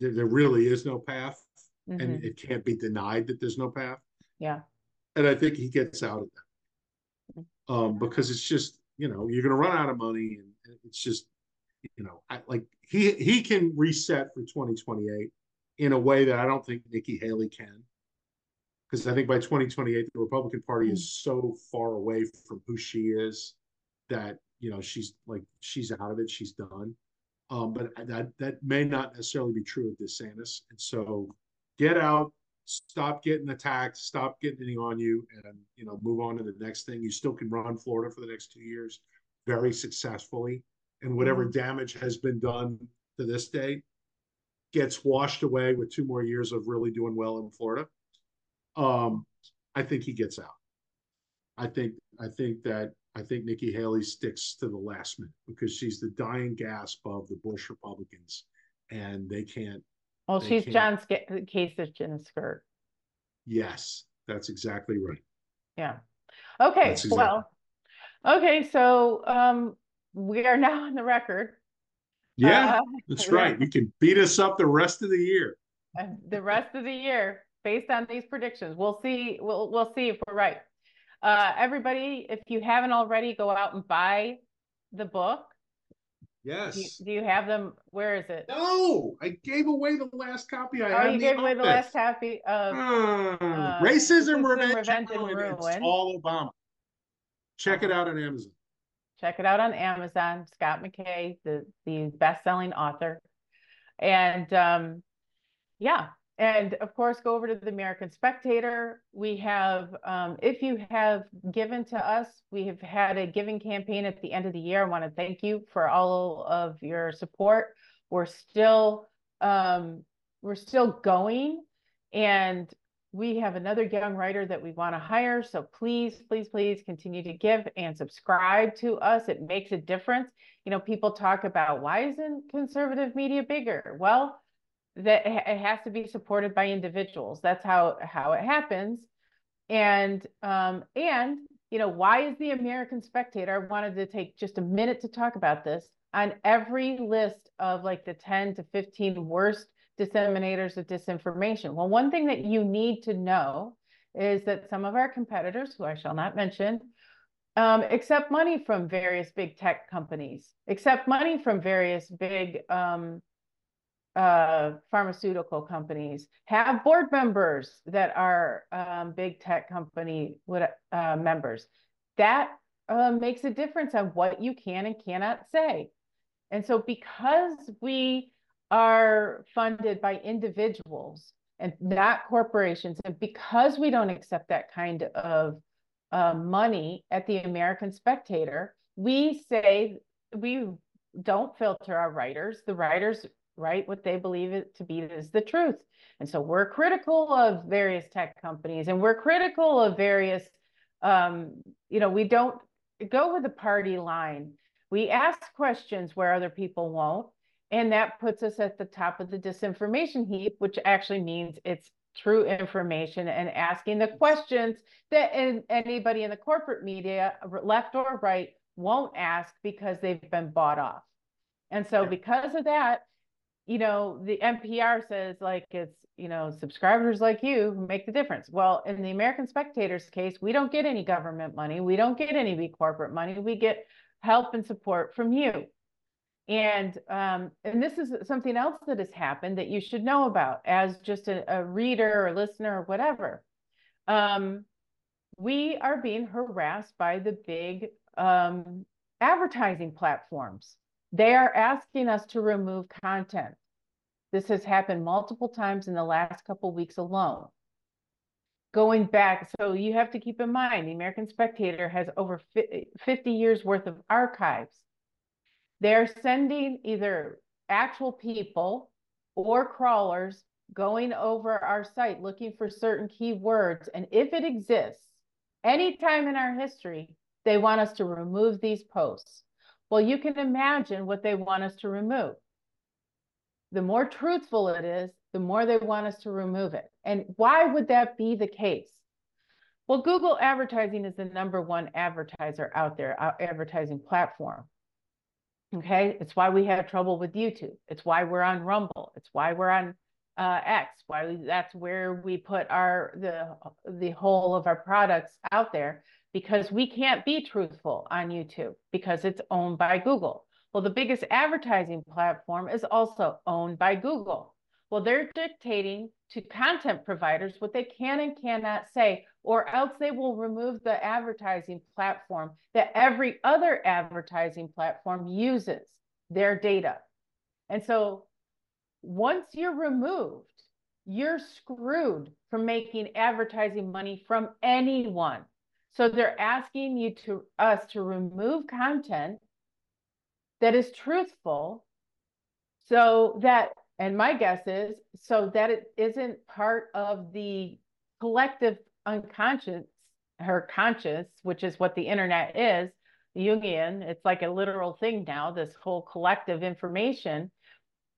there really is no path, and it can't be denied that there's no path. Yeah, and I think he gets out of that because it's just, you know, you're going to run out of money, and it's just, you know, he can reset for 2028 in a way that I don't think Nikki Haley can, because I think by 2028 the Republican Party is so far away from who she is that, you know, she's out of it, she's done. But that may not necessarily be true of DeSantis, and so get out. Stop getting attacked, stop getting anything on you, and, you know, move on to the next thing. You still can run Florida for the next 2 years very successfully. And whatever damage has been done to this day gets washed away with 2 more years of really doing well in Florida. I think he gets out. I think Nikki Haley sticks to the last minute because she's the dying gasp of the Bush Republicans, and they can't. Well, she's John Kasich in a skirt. Yes, that's exactly right. Yeah. Okay. Exactly. Well, okay. So we are now on the record. Yeah, that's right. You can beat us up the rest of the year. The rest of the year, based on these predictions. We'll see. We'll see if we're right. Everybody, if you haven't already, go out and buy the book. Yes. Do you have them? Where is it? No, I gave away the last copy. You gave away the last copy of Racism, Revenge, and Ruin. It's all Obama. Check it out on Amazon. Check it out on Amazon. Scott McKay, the best-selling author. And yeah. And of course, go over to the American Spectator. We have, if you have given to us, we have had a giving campaign at the end of the year. I want to thank you for all of your support. We're still going, and we have another young writer that we want to hire. So please, please, please continue to give and subscribe to us. It makes a difference. You know, people talk about, why isn't conservative media bigger? Well, that it has to be supported by individuals. That's how it happens. And you know, why is the American Spectator, I wanted to take just a minute to talk about this, on every list of like the 10 to 15 worst disseminators of disinformation? Well, one thing that you need to know is that some of our competitors, who I shall not mention, accept money from various big tech companies, accept money from various big pharmaceutical companies, have board members that are big tech company members. That makes a difference on what you can and cannot say. And so because we are funded by individuals and not corporations, and because we don't accept that kind of money at the American Spectator, we say we don't filter our writers. The writers write what they believe it to be is the truth. And so we're critical of various tech companies, and we're critical of various, you know, we don't go with the party line. We ask questions where other people won't. And that puts us at the top of the disinformation heap, which actually means it's true information and asking the questions that anybody in the corporate media, left or right, won't ask because they've been bought off. And so because of that, you know, the NPR says, like, it's, you know, subscribers like you who make the difference. Well, in the American Spectator's case, we don't get any government money. We don't get any big corporate money. We get help and support from you. And this is something else that has happened that you should know about as just a reader or listener or whatever. We are being harassed by the big advertising platforms. They are asking us to remove content. This has happened multiple times in the last couple of weeks alone. Going back, so you have to keep in mind, the American Spectator has over 50 years worth of archives. They're sending either actual people or crawlers going over our site, looking for certain keywords. And if it exists anytime in our history, they want us to remove these posts. Well, you can imagine what they want us to remove. The more truthful it is, the more they want us to remove it. And why would that be the case? Well, Google advertising is the #1 advertiser out there, our advertising platform. Okay, it's why we have trouble with YouTube. It's why we're on Rumble. It's why we're on X. That's where we put the whole of our products out there, because we can't be truthful on YouTube because it's owned by Google. Well, the biggest advertising platform is also owned by Google. Well, they're dictating to content providers what they can and cannot say, or else they will remove the advertising platform that every other advertising platform uses their data. And so once you're removed, you're screwed from making advertising money from anyone. So they're asking you to us to remove content that is truthful, so that, and my guess is, so that it isn't part of the collective unconscious, her conscious, which is what the internet is, Jungian. It's like a literal thing now, this whole collective information,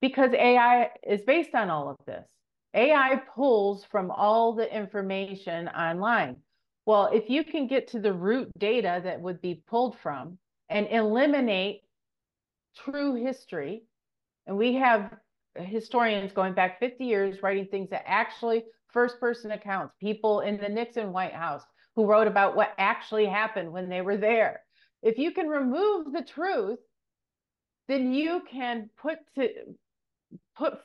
because AI is based on all of this. AI pulls from all the information online. Well, if you can get to the root data that would be pulled from and eliminate true history, and we have historians going back 50 years writing things that actually first-person accounts, people in the Nixon White House who wrote about what actually happened when they were there. If you can remove the truth, then you can put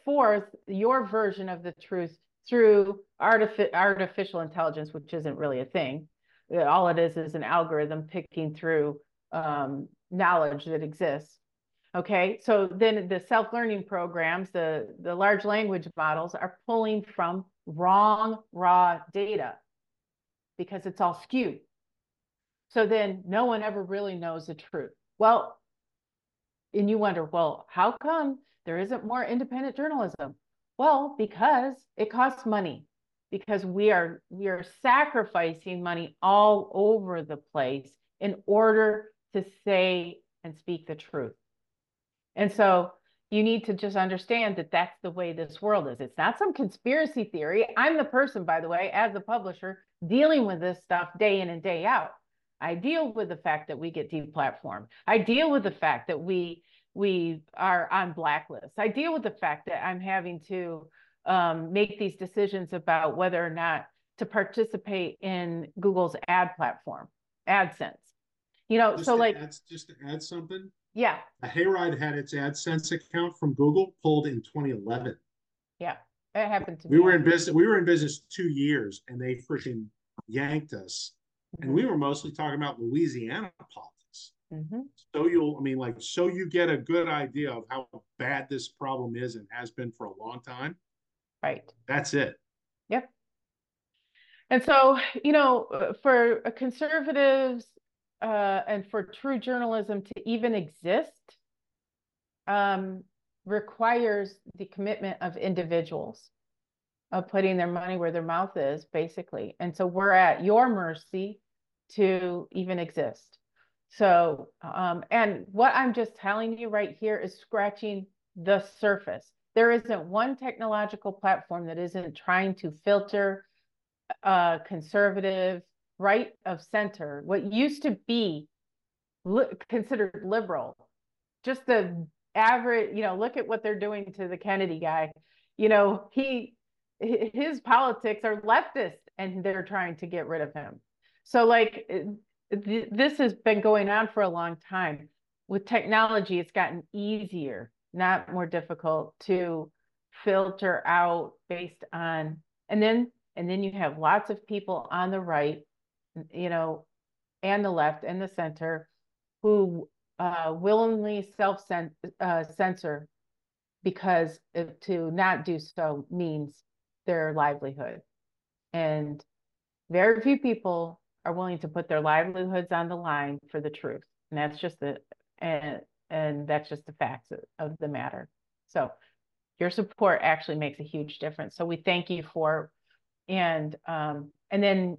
forth your version of the truth through artificial intelligence, which isn't really a thing. All it is an algorithm picking through knowledge that exists. Okay, so then the self-learning programs, the large language models are pulling from wrong raw data because it's all skewed. So then no one ever really knows the truth. Well, and you wonder, well, how come there isn't more independent journalism? Well, because it costs money, because we are sacrificing money all over the place in order to say and speak the truth. And so you need to just understand that that's the way this world is. It's not some conspiracy theory. I'm the person, by the way, as the publisher, dealing with this stuff day in and day out. I deal with the fact that we get deplatformed. I deal with the fact that we are on blacklists. I deal with the fact that I'm having to make these decisions about whether or not to participate in Google's ad platform, AdSense. You know, just so like just to add something. Yeah. The Hayride had its AdSense account from Google pulled in 2011. Yeah, that happened to me. We were in business 2 years, and they freaking yanked us. Mm-hmm. And we were mostly talking about Louisiana politics. Mm-hmm. So you get a good idea of how bad this problem is and has been for a long time. Right. That's it. Yep. And so, you know, for conservatives, and for true journalism to even exist requires the commitment of individuals, of putting their money where their mouth is, basically. And so we're at your mercy to even exist. So, and what I'm just telling you right here is scratching the surface. There isn't one technological platform that isn't trying to filter conservative, right of center, what used to be considered liberal, just the average, you know, look at what they're doing to the Kennedy guy. You know, his politics are leftist and they're trying to get rid of him. So like this has been going on for a long time. With technology, it's gotten easier, not more difficult to filter out based on, and then you have lots of people on the right, you know, and the left and the center who willingly self-censor because to not do so means their livelihood. And very few people are willing to put their livelihoods on the line for the truth. And that's just the, and that's just the facts of the matter. So your support actually makes a huge difference. So we thank you for, and then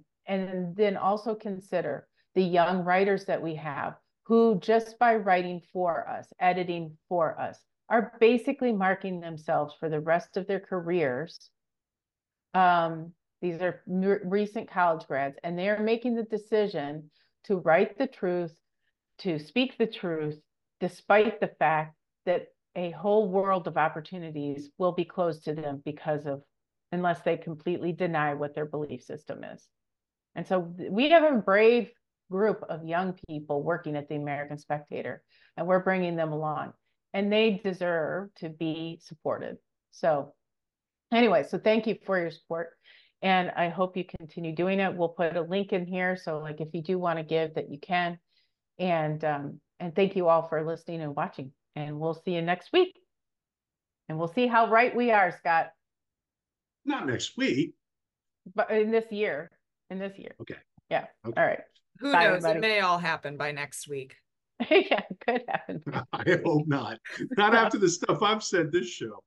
also consider the young writers that we have who just by writing for us, editing for us, are basically marking themselves for the rest of their careers. These are recent college grads, and they are making the decision to write the truth, to speak the truth, despite the fact that a whole world of opportunities will be closed to them because of, unless they completely deny what their belief system is. And so we have a brave group of young people working at the American Spectator, and we're bringing them along, and they deserve to be supported. So anyway, so thank you for your support. And I hope you continue doing it. We'll put a link in here. So like, if you do want to give that, you can. And thank you all for listening and watching. And we'll see you next week. And we'll see how right we are, Scott. Not next week. But in this year. In this year. Okay. Yeah. Okay. All right. Who Bye, knows? Everybody. It may all happen by next week. Yeah, it could happen. I hope not. Not after the stuff I've said this show.